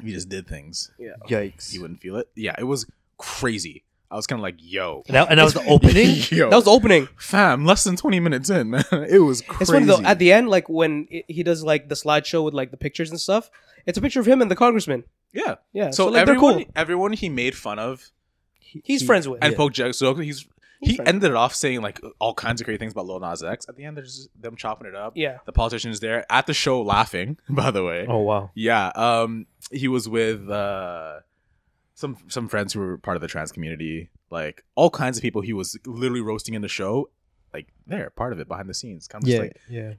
if you just did things, yikes, you wouldn't feel it. Yeah, it was crazy. I was kind of like, yo. And that was the opening? That was the opening. Fam, less than 20 minutes in, man. It was crazy. It's funny, though. At the end, like, when he does, like, the slideshow with, like, the pictures and stuff, it's a picture of him and the congressman. Yeah. Yeah. So like, everyone, they're cool. Everyone he made fun of. He's friends with. And Poke Jack. So he ended it off saying, like, all kinds of crazy things about Lil Nas X. At the end, there's them chopping it up. Yeah. The politicians there at the show laughing, by the way. Oh, wow. Yeah. He was with... some friends who were part of the trans community, like all kinds of people he was literally roasting in the show, like they're part of it behind the scenes.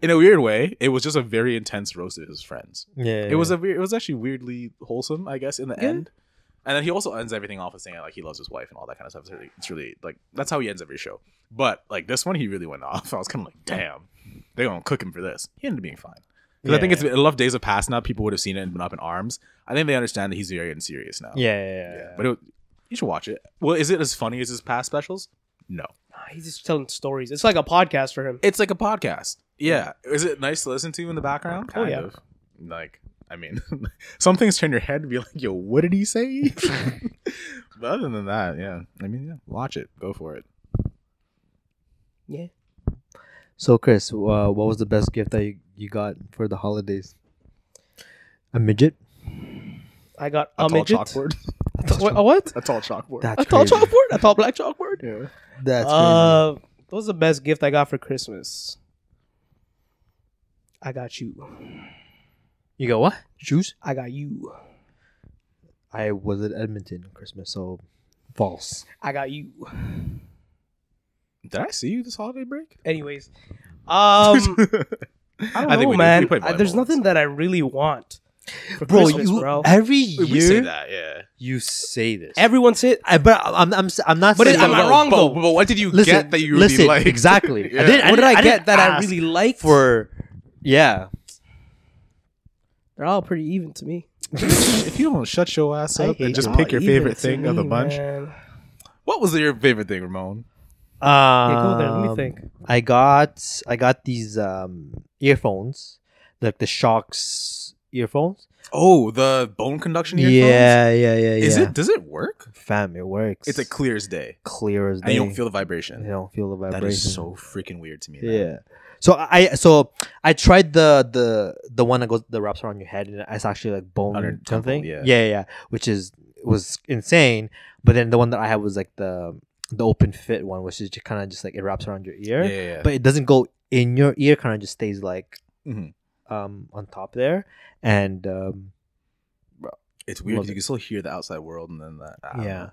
In a weird way, it was just a very intense roast of his friends. It was actually weirdly wholesome, I guess, in the end. And then he also ends everything off with saying like he loves his wife and all that kind of stuff. It's really like that's how he ends every show. But like this one, he really went off. I was kind of like, damn, they're gonna cook him for this. He ended up being fine. Because I think it's enough days have passed now. People would have seen it and been up in arms. I think they understand that he's very unserious now. Yeah. But you should watch it. Well, is it as funny as his past specials? No. He's just telling stories. It's like a podcast for him. It's like a podcast. Yeah. Is it nice to listen to in the background? Kind of. Like, I mean, some things turn your head and be like, yo, what did he say? But other than that, yeah. I mean, yeah. Watch it. Go for it. Yeah. So, Chris, what was the best gift that you got for the holidays? A midget? I got a midget. Tall chalkboard. A tall chalkboard. That's crazy. Tall chalkboard? A tall black chalkboard? Yeah. That's crazy. What was the best gift I got for Christmas? I got you. You got what? Shoes? I got you. I was at Edmonton on Christmas, so false. I got you. Did I see you this holiday break? Anyways. I don't know, man. There's nothing that I really want for Christmas, bro. Every year we say that, yeah. You say this. Everyone says it, but I'm not saying that. But I'm wrong, though. But what did you get that you really liked? Exactly. Yeah. What did I get that I really liked? They're all pretty even to me. If you don't shut your ass up and just pick your favorite thing of the bunch. What was your favorite thing, Ramon? Go there. Let me think. I got these earphones, like the Shox earphones. Oh, the bone conduction earphones? Yeah. Does it work? Fam, it works. It's clear as day. And you don't feel the vibration. That is so freaking weird to me. Man. Yeah. So I tried the one that wraps around your head and it's actually like bone something. Yeah. Which was insane. But then the one that I had was like the open fit one, which is just kind of just like it wraps around your ear, but it doesn't go in your ear, kind of just stays like on top there. And It's weird. You can still hear the outside world, and then that.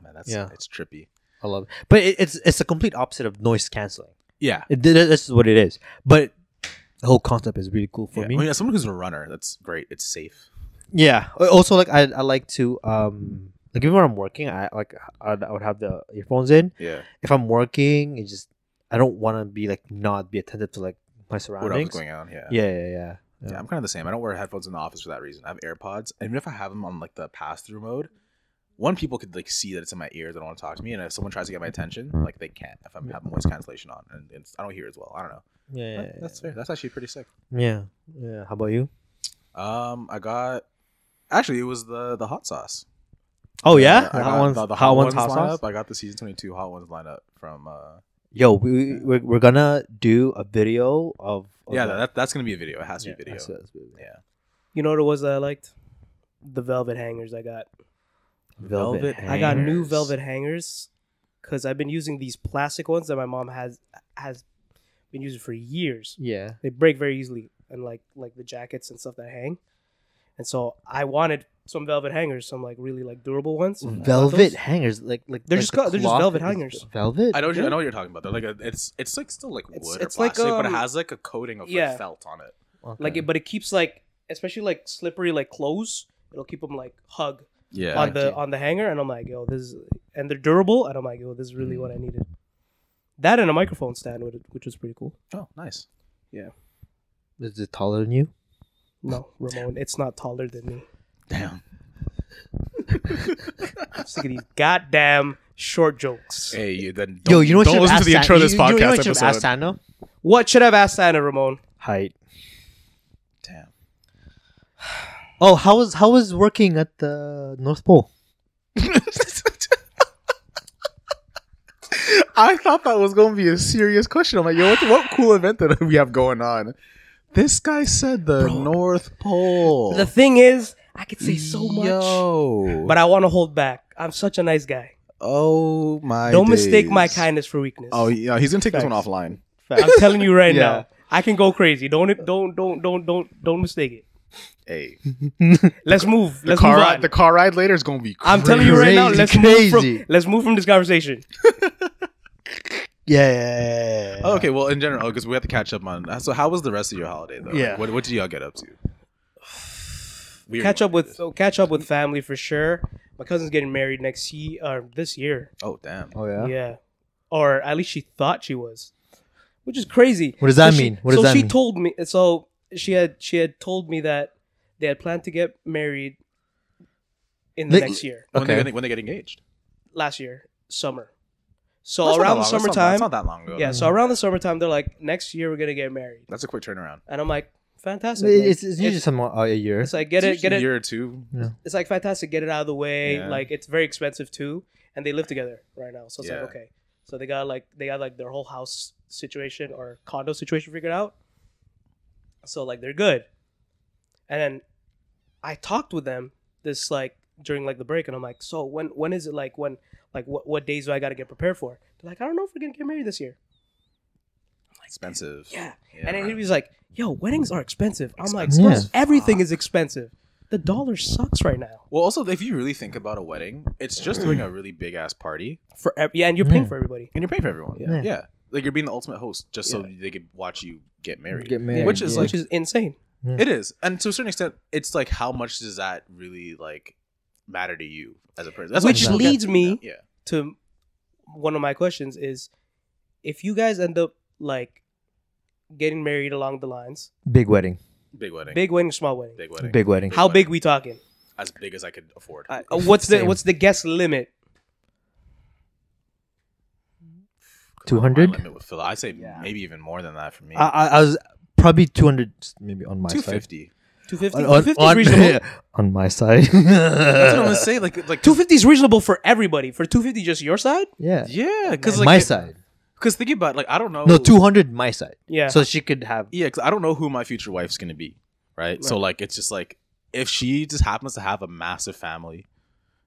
It's trippy. I love it, but it's the complete opposite of noise canceling. Yeah, this is what it is. But the whole concept is really cool for me. Well, yeah, someone who's a runner, that's great. It's safe. Yeah. Also, like I like to like even when I'm working, I would have the earphones in. Yeah. If I'm working, it just I don't want to be like not be attentive to like my surroundings. What else is going on? Yeah. Yeah, I'm kind of the same. I don't wear headphones in the office for that reason. I have AirPods. Even if I have them on like the pass-through mode, one, people could like see that it's in my ear. They don't want to talk to me. And if someone tries to get my attention, like they can't if I'm having voice cancellation on. And it's, I don't hear as well. I don't know. Yeah. That's fair. That's actually pretty sick. Yeah. How about you? I got... Actually, it was the hot sauce. Oh, yeah? The hot ones lineup. I got the Season 22 Hot Ones lineup from... Yo, we're gonna do a video of... that's gonna be a video. It has to be a video. Yeah. You know what it was that I liked? The velvet hangers I got. Velvet hangers. I got new velvet hangers because I've been using these plastic ones that my mom has been using for years. Yeah. They break very easily, and like the jackets and stuff that hang. And so I wanted some velvet hangers, some like really like durable ones. Velvet hangers, like they're like just they're just velvet hangers. Velvet. I know what you're talking about. They're like it's like still like wood or plastic, like, but it has like a coating of like felt on it. Okay. But it keeps like, especially like slippery like clothes, it'll keep them like hug on the hanger. And I'm like, yo, this is, and they're durable. And I'm like, yo, this is really what I needed. That and a microphone stand with it, which was pretty cool. Oh, nice. Yeah. Is it taller than you? No, Ramon, it's not taller than me. Damn. I'm sick of these goddamn short jokes. Hey, you then don't, yo, you know what don't listen to the intro of this podcast. You know what should have asked Anna? What should I have asked Anna, Ramon? Height. Damn. Oh, how was working at the North Pole? I thought that was going to be a serious question. I'm like, yo, what cool event that we have going on? This guy said the North Pole. The thing is, I could say so much, but I want to hold back. I'm such a nice guy. Oh my! Don't mistake my kindness for weakness. Oh yeah, he's gonna take this one offline. I'm telling you right now, I can go crazy. Don't mistake it. Hey, let's move. The car ride later is gonna be crazy. I'm telling you right now. Let's move from this conversation. Yeah. Oh, okay, well, in general, because we have to catch up on... So how was the rest of your holiday, though? Yeah. Like, what did y'all get up to? Catch up with family for sure. My cousin's getting married this year. Oh, damn. Oh, yeah? Yeah. Or at least she thought she was, which is crazy. What does that mean? So she told me... So she had told me that they had planned to get married in the next year. Okay. When they get engaged? Last year, summer. So around the summertime, it's not that long ago. Yeah, so around the summertime, they're like, next year we're gonna get married. That's a quick turnaround. And I'm like, fantastic. It's usually somewhat a year. It's like get it a year or two. Yeah. It's like fantastic, get it out of the way. Yeah. Like it's very expensive too, and they live together right now. So it's like okay, so they got their whole house situation or condo situation figured out. So like they're good, and then I talked with them this like during like the break, and I'm like, so when is it like when. Like, what days do I got to get prepared for? They're like, I don't know if we're going to get married this year. I'm like, expensive. Yeah. And then he was like, yo, weddings are expensive. I'm like, everything is expensive. The dollar sucks right now. Well, also, if you really think about a wedding, it's just doing a really big-ass party. And you're paying for everybody. And you're paying for everyone. Yeah. Like, you're being the ultimate host just so they could watch you get married. Which is insane. Yeah. It is. And to a certain extent, it's like, how much does that really, like... matter to you as a person? That's which leads me to one of my questions is, if you guys end up like getting married along the lines, big wedding, small wedding, how big we talking? As big as I could afford. What's the guest limit? 200. I say maybe even more than that for me. I was probably 200, maybe on my 250. Side. 250? 250 is reasonable. On my side. That's what I'm going to say. Like 250 is reasonable for everybody. For 250, just your side? Yeah. Yeah. My side. Because thinking about it, like, I don't know. No, 200 my side. Yeah. So she could have. Yeah, because I don't know who my future wife's going to be. Right? So, like, it's just like, if she just happens to have a massive family,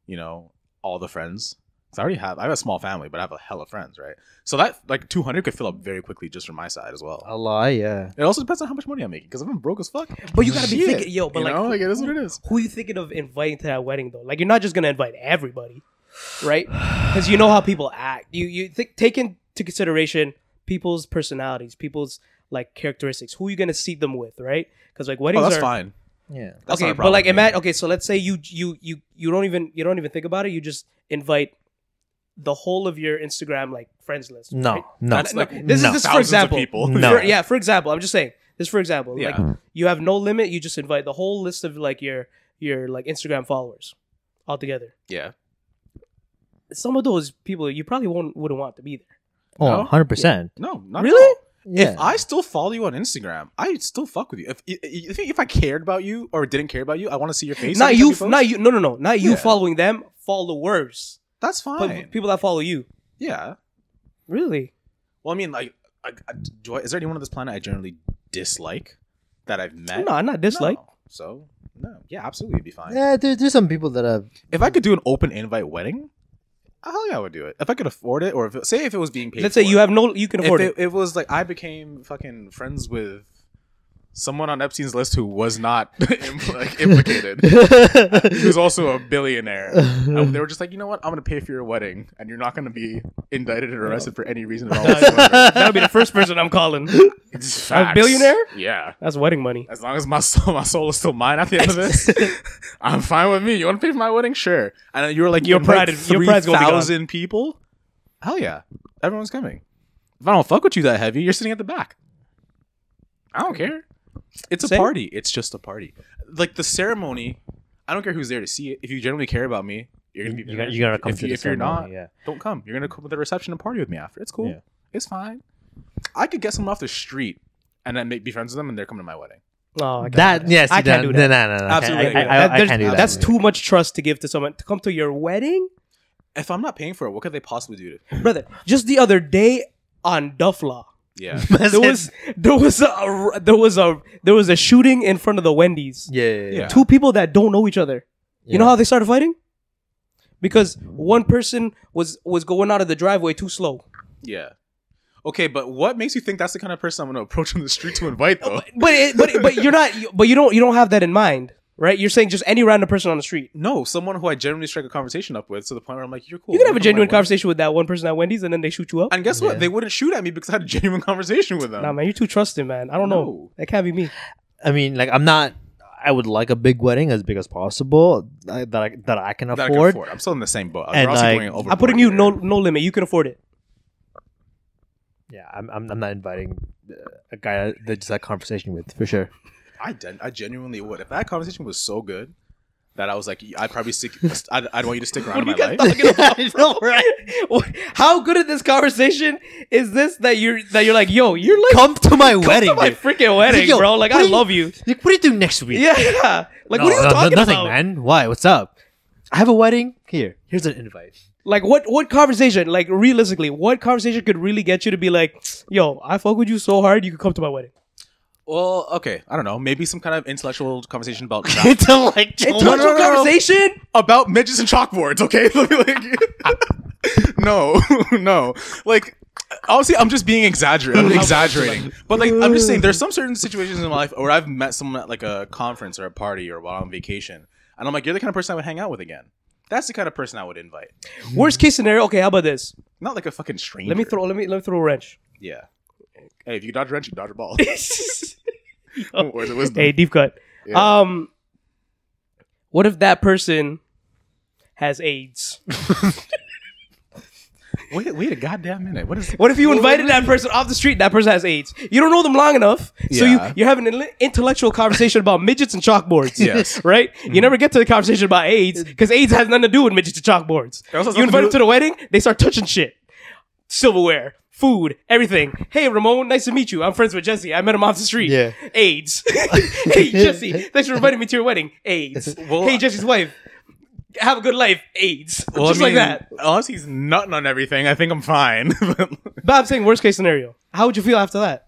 you know, all the friends, 'Cause I have a small family, but I have a hell of friends, right? So that like 200 could fill up very quickly just from my side as well. A lot, yeah. It also depends on how much money I'm making, because if I'm broke as fuck, but you gotta be thinking, yo, but you like, it is what it is. Who are you thinking of inviting to that wedding though? Like, you're not just gonna invite everybody, right? Because you know how people act. You think, take into consideration people's personalities, people's like characteristics. Who are you gonna see them with, right? Because like weddings that's fine. Yeah. That's okay, not a problem, but like imagine. Okay, so let's say you don't even think about it. You just invite the whole of your Instagram like friends list. No, right? This is for example. No. For example, I'm just saying this for example. Yeah. Like you have no limit. You just invite the whole list of like your like Instagram followers all together. Yeah. Some of those people you probably wouldn't want to be there. Oh, 100%. No, not really. At all. Yeah. If I still follow you on Instagram, I still fuck with you. If I cared about you or didn't care about you, I want to see your face. Not you following them, followers. That's fine. But people that follow you. Yeah. Really? Well, I mean, like, is there anyone on this planet I generally dislike that I've met? No, I'm not dislike. No. So, no. Yeah, absolutely, it'd be fine. Yeah, there's some people that have... If I could do an open invite wedding, hell yeah, I would do it. If I could afford it, or if it was being paid for. Let's say you can afford it. If it was like, I became fucking friends with someone on Epstein's list who was not implicated. He was also a billionaire. They were just like, you know what? I'm going to pay for your wedding, and you're not going to be indicted or arrested for any reason at all. That would be the first person I'm calling. A billionaire? Yeah. That's wedding money. As long as my soul is still mine at the end of this, I'm fine with me. You want to pay for my wedding? Sure. And then you were like, you invite 3,000 people? Hell yeah. Everyone's coming. If I don't fuck with you that heavy, you're sitting at the back. I don't care. It's a party. It's just a party. Like the ceremony, I don't care who's there to see it. If you generally care about me, you're gonna be there. You gotta come to the ceremony. If you're not, don't come. You're gonna come to the reception and party with me after. It's cool. Yeah. It's fine. I could get someone off the street and then be friends with them, and they're coming to my wedding. Oh, I can't do that. No. Absolutely, I can't do that. That's too much trust to give to someone to come to your wedding. If I'm not paying for it, what could they possibly do to brother? Just the other day on Duff Law. Yeah, there was a shooting in front of the Wendy's. Yeah. Two people that don't know each other. You know how they started fighting? Because one person was going out of the driveway too slow. Yeah. Okay, but what makes you think that's the kind of person I'm going to approach on the street to invite though? But you're not. But you don't have that in mind, right? You're saying just any random person on the street. No, someone who I generally strike a conversation up with to the point where I'm like, you're cool. You can have a genuine conversation with that one person at Wendy's and then they shoot you up. And guess what? They wouldn't shoot at me because I had a genuine conversation with them. Nah, man, you're too trusting, man. I don't know. That can't be me. I mean, like, I'm not... I would like a big wedding, as big as possible, that I can afford. I'm still in the same boat. And I'm putting you no limit. You can afford it. Yeah, I'm not inviting a guy that just had a conversation with, for sure. I genuinely would. If that conversation was so good that I was like, I'd want you to stick around in my life. About, right? How good at this conversation is this that you're like, yo, you're like, come to my freaking wedding, yo, bro. Like, I love you. What are you doing next week? Yeah. Like, no, what are you talking about? Nothing, man. Why? What's up? I have a wedding. Here's an invite. Like, what conversation? Like, realistically, what conversation could really get you to be like, yo, I fuck with you so hard, you could come to my wedding? Well, okay, I don't know. Maybe some kind of intellectual conversation about conversation about midgets and chalkboards. Okay, no. Like, obviously, I'm just being exaggerating. But like, I'm just saying, there's some certain situations in my life where I've met someone at like a conference or a party or while on vacation, and I'm like, you're the kind of person I would hang out with again. That's the kind of person I would invite. Worst case scenario. Okay, how about this? Not like a fucking stranger. Let me throw a wrench. Yeah. Hey, if you dodge a wrench, you dodge a ball. Or the wisdom. Hey, deep cut. Yeah. What if that person has AIDS? Wait a goddamn minute. What if you invited that person off the street? That person has AIDS. You don't know them long enough, so you're having an intellectual conversation about midgets and chalkboards. Yes, right. Mm-hmm. You never get to the conversation about AIDS because AIDS has nothing to do with midgets and chalkboards. You invite them to the wedding, they start touching shit, silverware, food, everything. Hey, Ramon, nice to meet you. I'm friends with Jesse. I met him off the street. Yeah. AIDS. Hey, Jesse, thanks for inviting me to your wedding. AIDS. Well, hey, Jesse's wife, have a good life. AIDS. Well, like that. Unless he's nutting on everything, I think I'm fine. But I'm saying worst case scenario. How would you feel after that?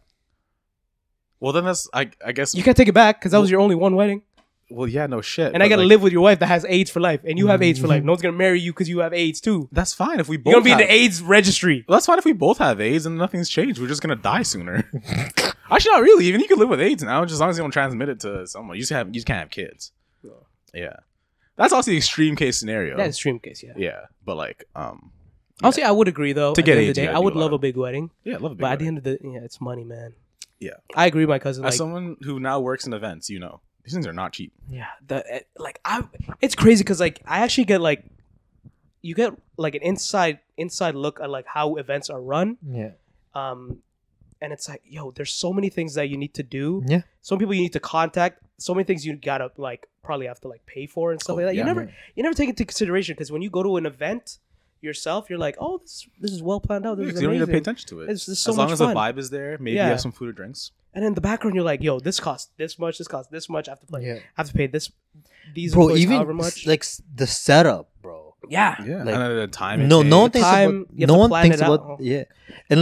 Well, then that's, I guess... You can't take it back because that was your only one wedding. Well, yeah, no shit. And I gotta live with your wife that has AIDS for life, and you have AIDS for life. No one's gonna marry you because you have AIDS too. That's fine if we both. You're gonna be in the AIDS registry. Well, that's fine if we both have AIDS and nothing's changed. We're just gonna die sooner. Actually, not really. Even you can live with AIDS now, just as long as you don't transmit it to someone. You just can't have kids. Yeah, that's also the extreme case scenario. That's extreme case, yeah. Yeah, but like, honestly, I would agree though. To get AIDS, I would love a big wedding. Yeah, love a big wedding. But at the end of the day, it's money, man. Yeah, I agree with my cousin. As someone who now works in events, you know. These things are not cheap. Yeah, it's crazy because like I actually get like, you get like an inside look at like how events are run. Yeah. And it's like, yo, there's so many things that you need to do. Yeah. Some people you need to contact. So many things you gotta like probably have to like pay for and stuff like that. Yeah, you never take it into consideration because when you go to an event yourself, you're like, oh, this is well planned out. This is amazing. You don't need to pay attention to it. It's so as long as the vibe is there, maybe you have some food or drinks. And in the background, you're like, "Yo, this costs this much. This costs this much. I have to play. Yeah. I have to pay this. These bro, even however much." Like the setup, bro. Yeah, yeah. Like, and the time. No one thinks about yeah, and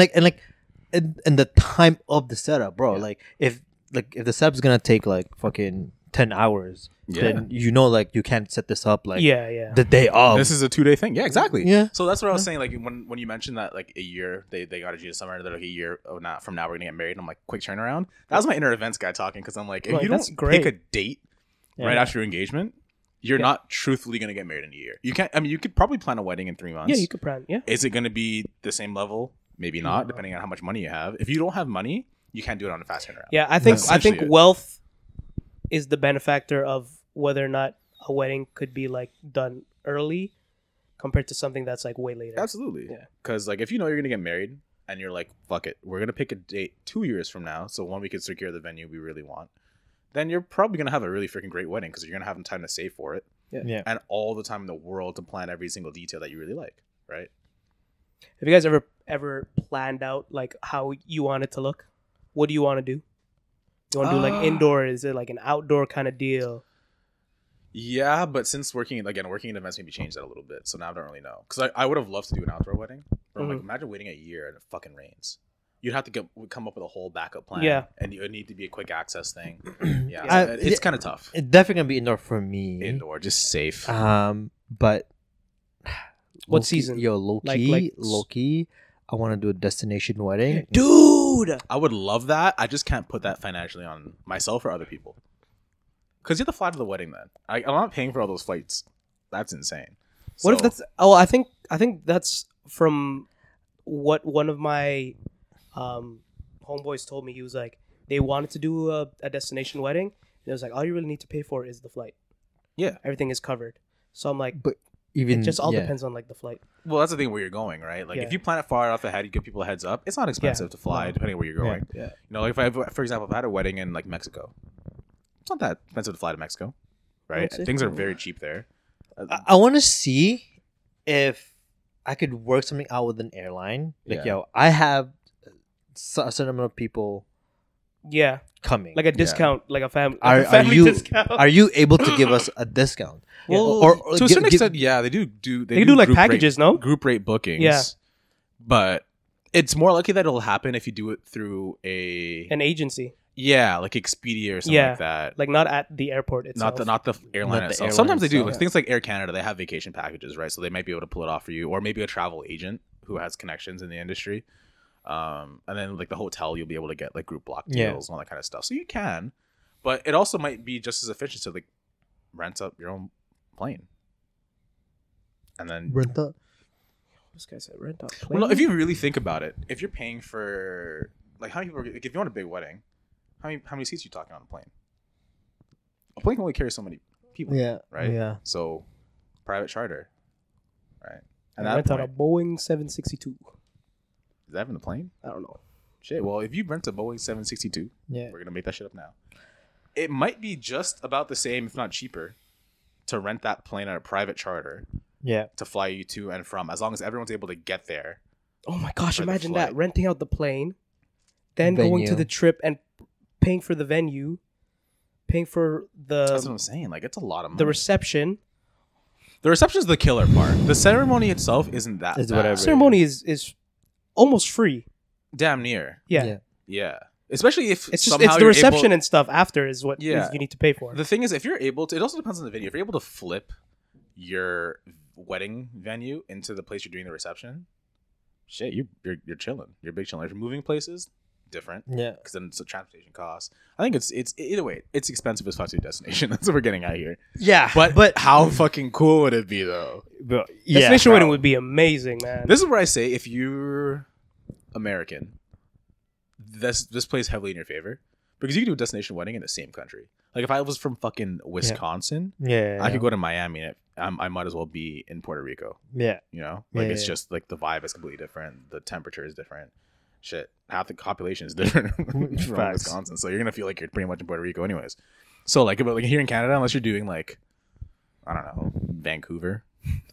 the time of the setup, bro. Yeah. Like if the setup's gonna take like fucking 10 hours, then you know like you can't set this up like the day of. This is a 2-day thing. Yeah, exactly. Yeah. So that's what I was saying. Like when you mentioned that like a year they got a G to summer, they're like a year from now we're gonna get married. And I'm like quick turnaround. That was my inner events guy talking because I'm like if you don't pick a date right after your engagement, you're not truthfully gonna get married in a year. You can't. I mean, you could probably plan a wedding in 3 months. Yeah, you could plan. Yeah. Is it gonna be the same level? Maybe not, depending on how much money you have. If you don't have money, you can't do it on a fast turnaround. Yeah, I think wealth is the benefactor of whether or not a wedding could be like done early compared to something that's like way later. Absolutely. Yeah. Because like if you know you're going to get married and you're like, fuck it, we're going to pick a date 2 years from now. So one, we could secure the venue we really want. Then you're probably going to have a really freaking great wedding because you're going to have time to save for it. Yeah. And all the time in the world to plan every single detail that you really like. Right. Have you guys ever planned out like how you want it to look? What do you want to do? You want to do like indoor? Is it like an outdoor kind of deal? Yeah, but since working in events maybe changed that a little bit. So now I don't really know. Because I would have loved to do an outdoor wedding. But like, imagine waiting a year and it fucking rains. You'd have to come up with a whole backup plan. Yeah. And it would need to be a quick access thing. Yeah. It's kind of tough. It's definitely going to be indoor for me. Indoor, just safe. But what low-key, season? Yo, low-key, I want to do a destination wedding. Dude! I would love that. I just can't put that financially on myself or other people. Because you have to fly to the wedding then. I'm not paying for all those flights. That's insane. So, what if that's... Oh, I think that's from what one of my homeboys told me. He was like, they wanted to do a destination wedding. And it was like, all you really need to pay for is the flight. Yeah. Everything is covered. So I'm like... But even, it just all depends on like the flight. Well, that's the thing where you're going, right? Like if you plan it far off ahead, you give people a heads up. It's not expensive to fly depending on where you're going. Yeah. You know, like for example, if I had a wedding in like Mexico, it's not that expensive to fly to Mexico, right? Things are very cheap there. I want to see if I could work something out with an airline. Like, yo, I have a certain amount of people. Yeah. Coming like a discount, like a family. Are you discount. Are you able to give us a discount? Well, or to a certain extent, they do. They do like packages, group rate bookings. Yeah, but it's more likely that it'll happen if you do it through an agency. Yeah, like Expedia or something like that. Like not at the airport itself. Not the airline itself. Sometimes they do. Like things like Air Canada, they have vacation packages, right? So they might be able to pull it off for you, or maybe a travel agent who has connections in the industry. And then like the hotel, you'll be able to get like group block deals and all that kind of stuff. So you can, but it also might be just as efficient to like rent up your own plane. And then rent up. This guy said rent up. Plane? Well, no, if you really think about it, if you're paying for like how many people, like if you want a big wedding, how many seats are you talking on a plane? A plane can only carry so many people. Yeah. Right. Yeah. So private charter. Right. And I rent out a Boeing 762. Is that in the plane? I don't know. Shit. Well, if you rent a Boeing 762, we're going to make that shit up now. It might be just about the same, if not cheaper, to rent that plane on a private charter to fly you to and from, as long as everyone's able to get there. Oh my gosh, imagine that. Renting out the plane, then going to the trip and paying for the venue, paying for the... That's what I'm saying. Like, it's a lot of money. The reception... The reception is the killer part. The ceremony itself isn't that bad. The ceremony is... almost free, damn near. Yeah. Especially if it's just it's the reception and stuff after is what you need to pay for. The thing is, if you're able to, it also depends on the venue. If you're able to flip your wedding venue into the place you're doing the reception, shit, you're chilling. You're big chilling. If you're moving places, different. Yeah. Because then it's the transportation costs. I think it's either way, it's expensive as fuck to a destination. That's what we're getting out here. Yeah. But how fucking cool would it be though? But, yeah, destination wedding would be amazing, man. This is where I say if you're American, this plays heavily in your favor. Because you can do a destination wedding in the same country. Like if I was from fucking Wisconsin, I could go to Miami and I might as well be in Puerto Rico. Yeah. You know? Like it's just like the vibe is completely different. The temperature is different. Shit, half the population is different from Wisconsin. So you're going to feel like you're pretty much in Puerto Rico anyways. So like about like here in Canada, unless you're doing like, I don't know, Vancouver.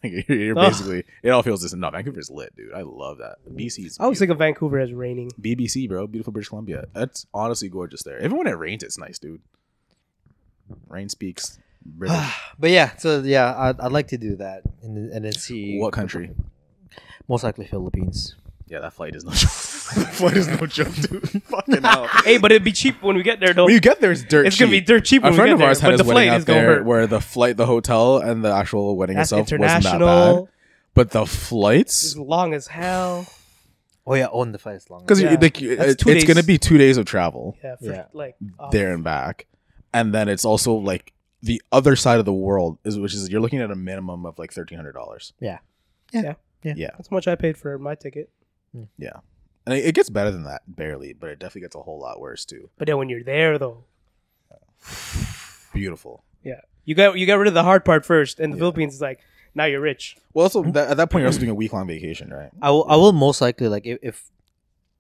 Like you're basically, it all feels this. No, Vancouver's lit, dude. I love that. BC's I always think of Vancouver as raining. BBC, bro. Beautiful British Columbia. That's honestly gorgeous there. Even when it rains, it's nice, dude. Rain speaks British. But yeah, so yeah, I'd like to do that and then see. What country? Most likely Philippines. Yeah, that flight is not... That flight is no joke, dude. Fucking hell. Hey, but it'd be cheap when we get there, though. When you get there, it's dirt cheap. It's going to be dirt cheap when we get there. A friend of ours had his wedding out there where the flight, the hotel, and the actual wedding itself wasn't that bad. But the flights... It's long as hell. Oh, yeah. On the flight is long. Because it's going to be 2 days of travel. Yeah. Like, there and back. And then it's also like the other side of the world, which is you're looking at a minimum of like $1,300. Yeah. Yeah. Yeah. That's how much I paid for my ticket. Yeah. And it gets better than that, barely, but it definitely gets a whole lot worse too. But then when you're there, though, beautiful. Yeah, you got rid of the hard part first, and the Philippines is like, now you're rich. Well, also at that point, you're also doing a week-long vacation, right? I will most likely like if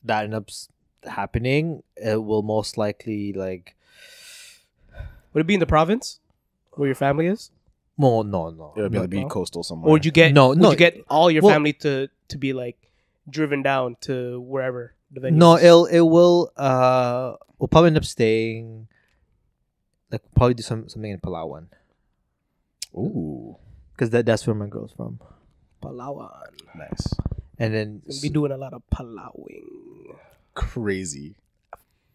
that ends up happening, it will most likely like. Would it be in the province where your family is? No. It would be coastal somewhere. Or would you get Would you get all your family to be like? Driven down to wherever the venue. No, it will. We'll probably end up staying. Like we'll probably do something in Palawan. Ooh, because that's where my girl's from. Palawan, nice. And then we'll be doing a lot of palawing. Crazy.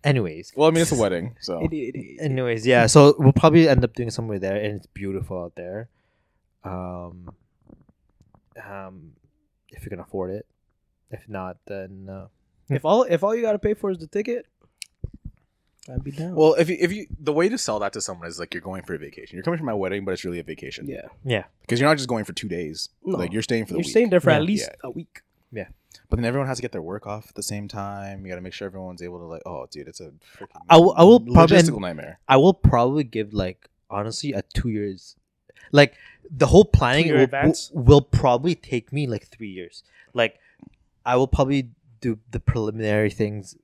Anyways, well, I mean it's a wedding, so. It. Anyways, yeah. So we'll probably end up doing somewhere there, and it's beautiful out there. If you can afford it. If not, then if all you gotta pay for is the ticket, I'd be down. Well, if you the way to sell that to someone is like you're going for a vacation. You're coming for my wedding, but it's really a vacation. Yeah. Because you're not just going for 2 days. No. Like you're staying for the week. You're staying there for at least a week. Yeah. But then everyone has to get their work off at the same time. You gotta make sure everyone's able to like. Oh, dude, it's a freaking. I will logistical nightmare. I will probably give like honestly a 2 years. Like the whole planning will probably take me like 3 years. Like. I will probably do the preliminary things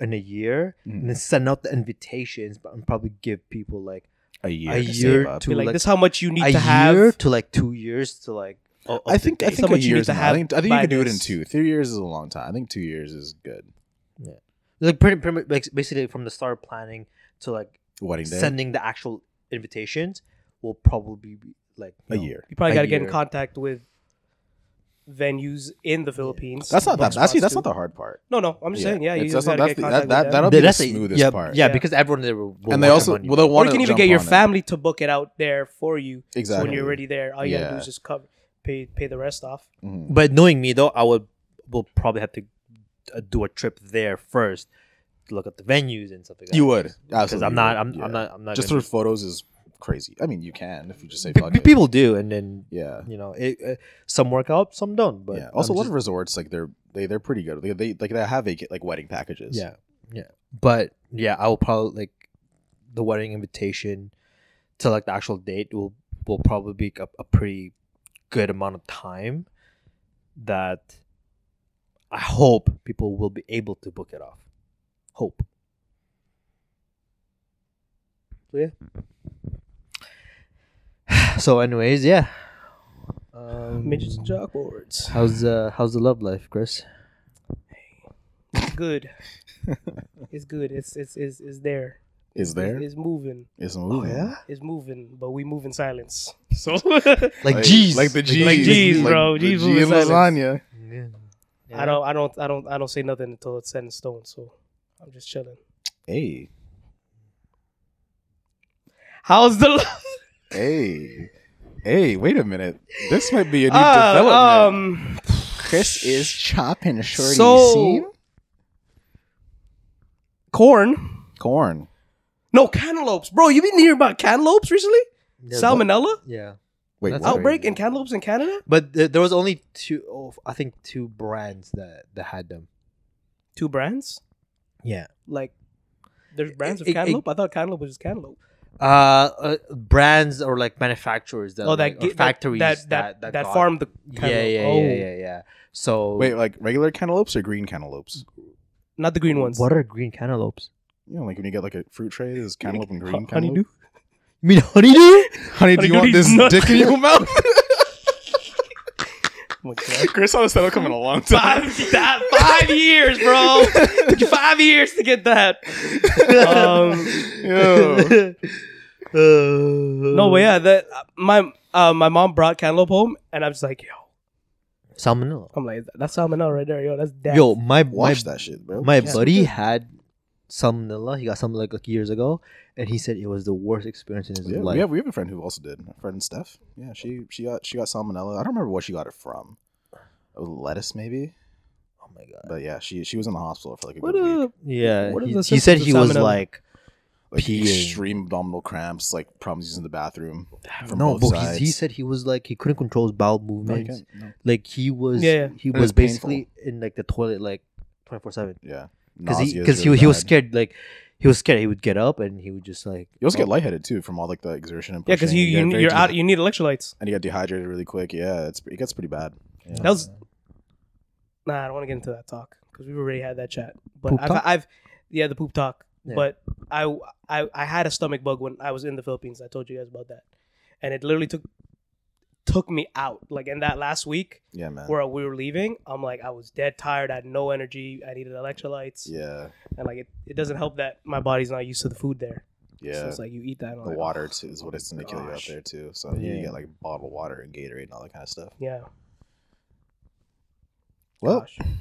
in a year and then send out the invitations, but I'll probably give people like a year to like this is how much you need to have. A year to like 2 years to like. I think a year to have. I think you can do it in 2-3 years is a long time. I think 2 years is good. Yeah, like pretty like basically from the start of planning to like wedding day, sending the actual invitations will probably be like a year. You probably got to get in contact with. Venues in the Philippines. That's not the hard part. No, I'm just saying. Yeah, you gotta get contact with them. That'll be the smoothest part. Yeah, because everyone there will and they also will they want. Or you can even get your family to book it out there for you. Exactly. So when you're already there, all you gotta do is just pay the rest off. Mm. But knowing me though, will probably have to do a trip there first to look at the venues and stuff like that. You would absolutely because I'm not. Just through photos is. Crazy. I mean, you can if you just say people do, and then you know, some work out, some don't. But also, a lot of resorts like they're pretty good. They like they have like wedding packages. Yeah. But I will probably like the wedding invitation to like the actual date will probably be a pretty good amount of time that I hope people will be able to book it off. Hope. So So, anyways, midgets and chalkboards. How's the love life, Chris? Good. It's good. It's there. It's there. It's moving. It's moving. Oh, yeah? It's moving, but we move in silence. So, like G's, like the G's, bro. Like G's move in lasagna. Yeah. I don't say nothing until it's set in stone. So I'm just chilling. Hey. How's the love? Hey. Hey, wait a minute. This might be a new development. Chris is chopping shorty. So, see? Corn. No, cantaloupes. Bro, you been hearing about cantaloupes recently? Yeah, salmonella? Yeah. Wait, that's outbreak in cantaloupes in Canada? But there was only two brands that had them. Two brands? Yeah. Like, there's brands of cantaloupe? I thought cantaloupe was just cantaloupe. Brands or like manufacturers that, factories that farm the cantaloupe. Yeah. So wait, like regular cantaloupes or green cantaloupes? Not the green ones. What are green cantaloupes? You know, like when you get like a fruit tray, there's cantaloupe and green cantaloupe. Honeydew? You mean honeydew? Honeydew, do you want this dick in your mouth? Chris on a settle coming a long time. 5 years, bro. Took you 5 years to get that. No, but yeah, that my mom brought cantaloupe home, and I was like, yo, salmonella. I'm like, that's salmonella right there, yo. That's death. Yo, watch that shit, bro. My buddy had salmonella. He got something like years ago, and he said it was the worst experience in his life. We have a friend who also did. A friend Steph. Yeah, she got salmonella. I don't remember what she got it from. Lettuce, maybe. Oh my god. But yeah, she was in the hospital for like a good week. Yeah. He said he was like extreme abdominal cramps, like problems using the bathroom. He said he was like he couldn't control his bowel movements. No. Like he was basically painful. In like the toilet like 24/7. Yeah. Because he was scared, like he was scared he would get up and he would just like you also get lightheaded too from all like the exertion and pushing. Yeah, because you're out, you need electrolytes and you get dehydrated really quick. Yeah, it gets pretty bad. Yeah. I don't want to get into that talk because we've already had that chat. But the poop talk. Yeah. But I had a stomach bug when I was in the Philippines. I told you guys about that, and it literally took me out. Like in that last week, yeah, man, where we were leaving, I'm like, I was dead tired. I had no energy. I needed electrolytes. Yeah, and like it doesn't help that my body's not used to the food there. Yeah, so it's like you eat that. And the water too is what it's gonna kill you out there too. So you get like bottled water and Gatorade and all that kind of stuff. Yeah. Well, I think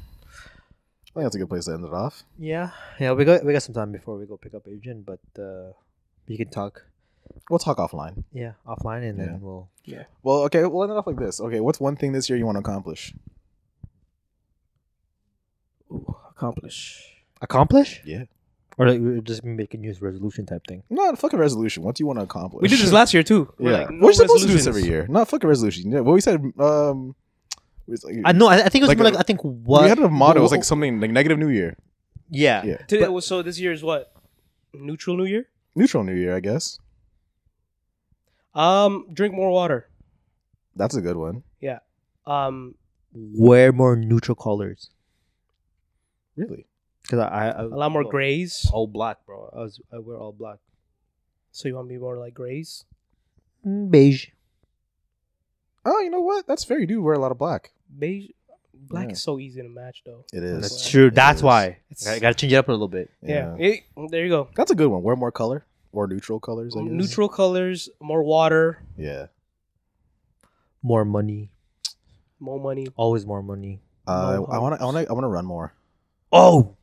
that's a good place to end it off. Yeah, we got some time before we go pick up Adrian, but we can talk. We'll talk offline. Yeah, offline, and then we'll... Yeah. Well, okay, we'll end it off like this. Okay, what's one thing this year you want to accomplish? Ooh, accomplish? Yeah. Or like we're just making New Year's resolution type thing. No, fucking resolution. What do you want to accomplish? We did this last year, too. Yeah. We're supposed to do this every year. Not fucking resolution. Yeah, what we said... I think it was like, I think what... We had a motto. It was like something, like negative New Year. Yeah. So this year is what? Neutral New Year? Neutral New Year, I guess. Drink more water. That's a good one. Yeah. Wear more neutral colors. Really? Because I a lot more grays. All black, bro. I wear all black. So you want to be more like grays? Beige. Oh, you know what? That's fair. You do wear a lot of black. Beige. Black is so easy to match, though. It is. That's true. That's why. I got to change it up a little bit. Yeah. There you go. That's a good one. Wear more color. More neutral colors, I guess. Neutral colors, more water. Yeah. More money. More money. Always more money. I want to run more. Oh.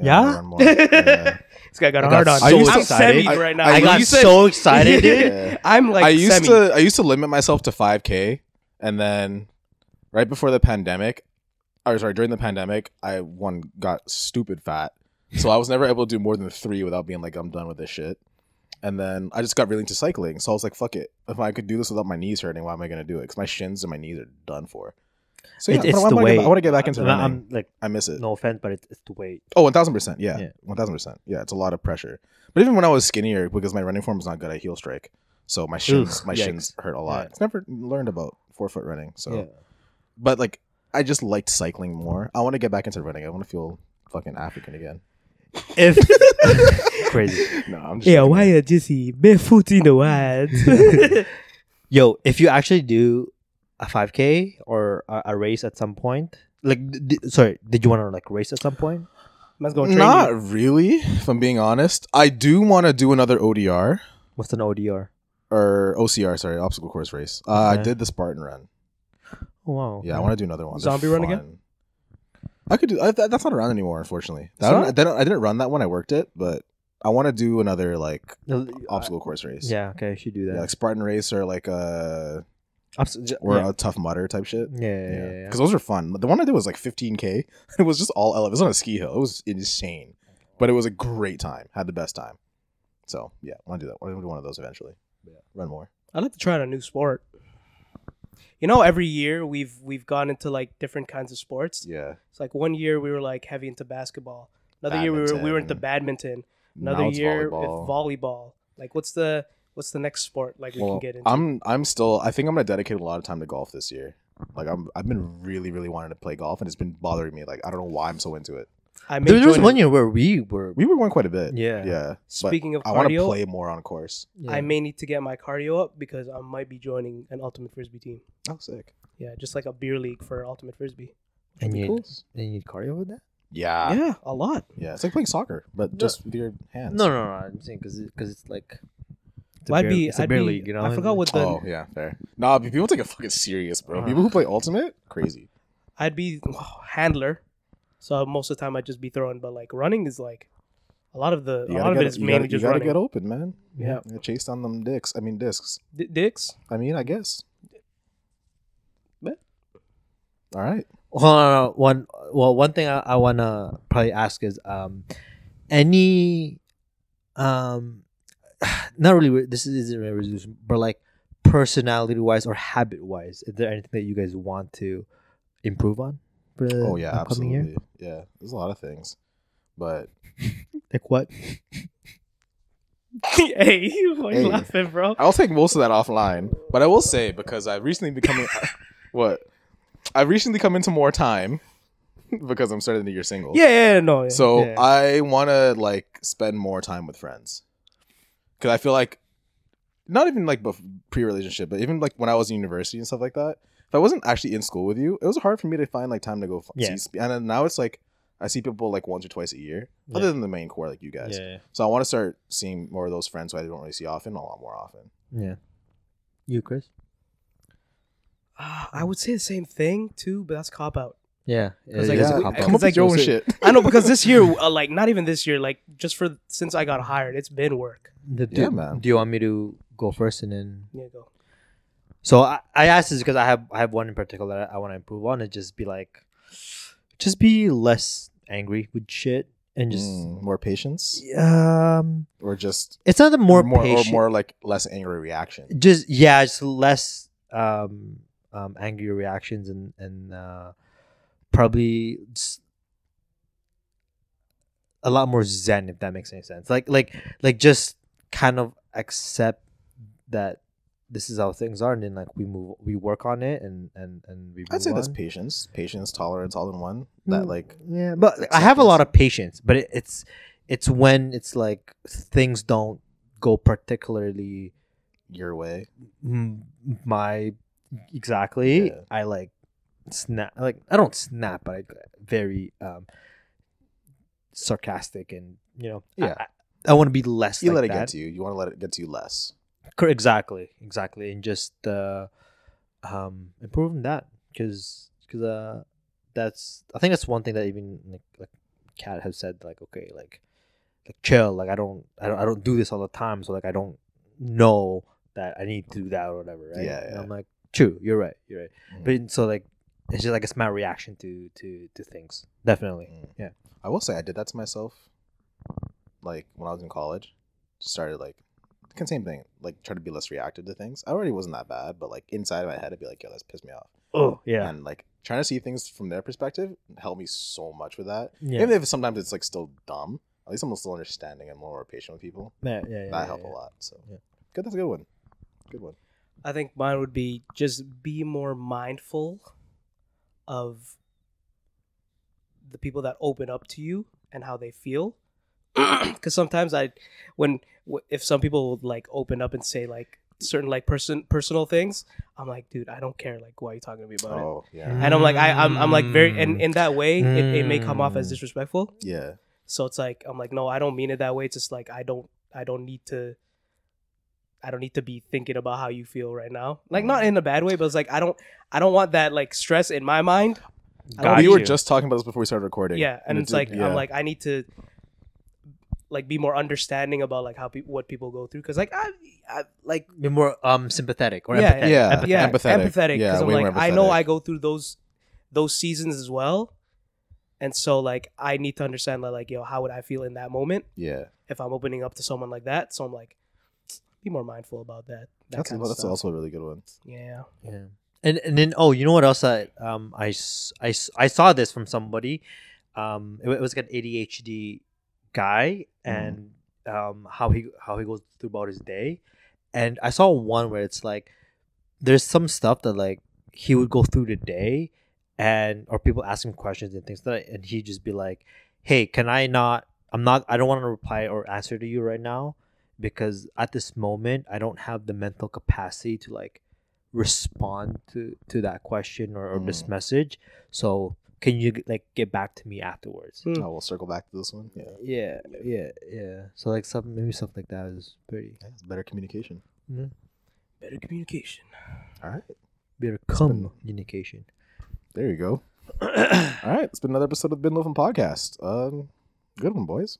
Yeah? Run more. Yeah. This guy got a hard on. I'm semi right now. I got so excited, dude. Yeah. I'm like I used to limit myself to 5K, and then right before the pandemic, during the pandemic, I got stupid fat. So I was never able to do more than 3 without being like, I'm done with this shit. And then I just got really into cycling. So I was like, fuck it. If I could do this without my knees hurting, why am I going to do it? Because my shins and my knees are done for. So yeah, I want to get back into running. I miss it. No offense, but it's the weight. Oh, 1,000%. Yeah. 1,000%. Yeah, it's a lot of pressure. But even when I was skinnier, because my running form was not good, I heel strike. So my shins hurt a lot. Yeah. I never learned about forefoot running. So, But like, I just liked cycling more. I want to get back into running. I want to feel fucking African again. If crazy, no, I'm just why are Jesse barefoot in the wild? Yo, if you actually do a 5K or a race at some point, like, did you want to like race at some point? Let's go. Not you. Really. If I'm being honest, I do want to do another ODR. What's an ODR? Or OCR? Sorry, obstacle course race. Okay. I did the Spartan run. Oh, wow. Yeah, I want to do another one. Zombie run again. I could do that's not around anymore, unfortunately. I didn't run that one. I worked it, but I want to do another like obstacle course race. Yeah, okay, you should do that. Yeah, like Spartan race or like a a Tough Mudder type shit. Yeah. Because those are fun. The one I did was like 15K. It was just all elevated. It was on a ski hill. It was insane, but it was a great time. Had the best time. So yeah, I want to do that. I want to do one of those eventually. Yeah. Run more. I'd like to try out a new sport. You know, every year we've gone into like different kinds of sports. Yeah. It's like one year we were like heavy into basketball. Another year we were into badminton. Another year volleyball. Like what's the next sport like we can get into? I think I'm gonna dedicate a lot of time to golf this year. Like I've been really wanting to play golf and it's been bothering me. Like I don't know why I'm so into it. There was one year where we were going quite a bit. Yeah. Speaking of cardio, I want to play more on course. Yeah. I may need to get my cardio up because I might be joining an Ultimate Frisbee team. Oh, sick! Yeah, just like a beer league for Ultimate Frisbee. And you need cardio with that? Yeah, a lot. Yeah, it's like playing soccer, but just with your hands. No, I'm saying because it's like. It's a beer league. You know? I forgot what the. Oh yeah, fair. Nah, people take it fucking serious, bro. People who play Ultimate, crazy. I'd be handler. So most of the time I'd just be throwing, but like running is like a lot of it is mainly just running. You gotta get open, man. Yeah. You chase on them dicks. I mean discs. Dicks? I mean, I guess. But all right. Well, one thing I wanna probably ask is not really this isn't a resolution, but like personality wise or habit wise, is there anything that you guys want to improve on? Oh yeah, absolutely. Year? Yeah, there's a lot of things, but like what? Hey, why are you laughing, bro? I'll take most of that offline, but I will say because I've recently become I've recently come into more time because I'm starting the year single. Yeah. So yeah. I want to like spend more time with friends because I feel like not even like pre-relationship, but even like when I was in university and stuff like that. If I wasn't actually in school with you, it was hard for me to find like time to go see. And then now it's like I see people like once or twice a year, other than the main core, like you guys. Yeah. So I want to start seeing more of those friends who I don't really see often, a lot more often. Yeah. You, Chris? I would say the same thing too, but that's cop out. Yeah. Come up with your own shit. I know because this year, like not even this year, like just since I got hired, it's been work. Man. Do you want me to go first and then? Yeah, go. So I asked this because I have one in particular that I want to improve on. It just be less angry with shit and just more patience. Yeah, or just it's not the more patient, or more like less angry reaction. Just less angry reactions and probably a lot more zen, if that makes any sense. Like just kind of accept that. This is how things are, and then like we work on it, and we. I'd say that's patience, tolerance, all in one. That like yeah, but acceptance. I have a lot of patience, but it's when it's like things don't go particularly your way. I like snap. Like I don't snap, but I very sarcastic, and you know I want to be less. You like let it get to you. You want to let it get to you less. Exactly, and just improving that because that's I think that's one thing that even like Kat has said like okay like chill like I don't do this all the time so like I don't know that I need to do that or whatever right and I'm like true you're right but so like it's just like it's my reaction to things definitely yeah I will say I did that to myself like when I was in college started like. Same thing, like try to be less reactive to things. I already wasn't that bad, but like inside of my head, I'd be like, yo, that's pissed me off. Oh, yeah. And like trying to see things from their perspective helped me so much with that. Yeah. Even if sometimes it's like still dumb, at least I'm still understanding and more patient with people. Yeah. That helped a lot. So, good. That's a good one. I think mine would be just be more mindful of the people that open up to you and how they feel. Because sometimes if some people would like open up and say like certain like personal things, I'm like, dude, I don't care. Like, why are you talking to me about it? Yeah. And I'm like, I'm like very, and in that way, it may come off as disrespectful. Yeah. So it's like, I'm like, no, I don't mean it that way. It's just like, I don't need to be thinking about how you feel right now. Like not in a bad way, but it's like, I don't want that like stress in my mind. We were just talking about this before we started recording. Yeah. And it's like, I'm like, I need to like be more understanding about like how what people go through, because like I like be more sympathetic or empathetic. Empathetic. Yeah, I'm like, I know I go through those seasons as well, and so like I need to understand like yo, how would I feel in that moment? Yeah, if I'm opening up to someone like that, so I'm like, be more mindful about that. That's also a really good one. Yeah. Yeah. And then, oh, you know what else? I saw this from somebody. It was like an ADHD guy, and how he goes through about his day. And I saw one where it's like there's some stuff that like he would go through the day, and or people ask him questions and things like that, and he'd just be like, "Hey, can I not? I don't want to reply or answer to you right now, because at this moment I don't have the mental capacity to like respond to that question or this message. So can you like get back to me afterwards?" I will circle back to this one. Yeah. So like stuff like that is pretty. That's better communication. Mm-hmm. Better communication. All right. Better communication. There you go. All right. It's been another episode of the Ben Lotham Podcast. Good one, boys.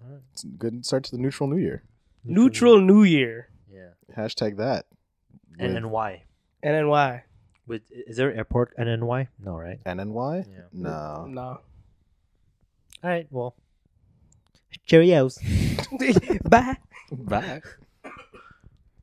All right. It's a good start to the neutral new year. Neutral new year. Yeah. Hashtag that. NNY. NNY. With, is there an airport NNY? No, right? NNY? Yeah. No. All right, well. Cheerios. Bye. Bye.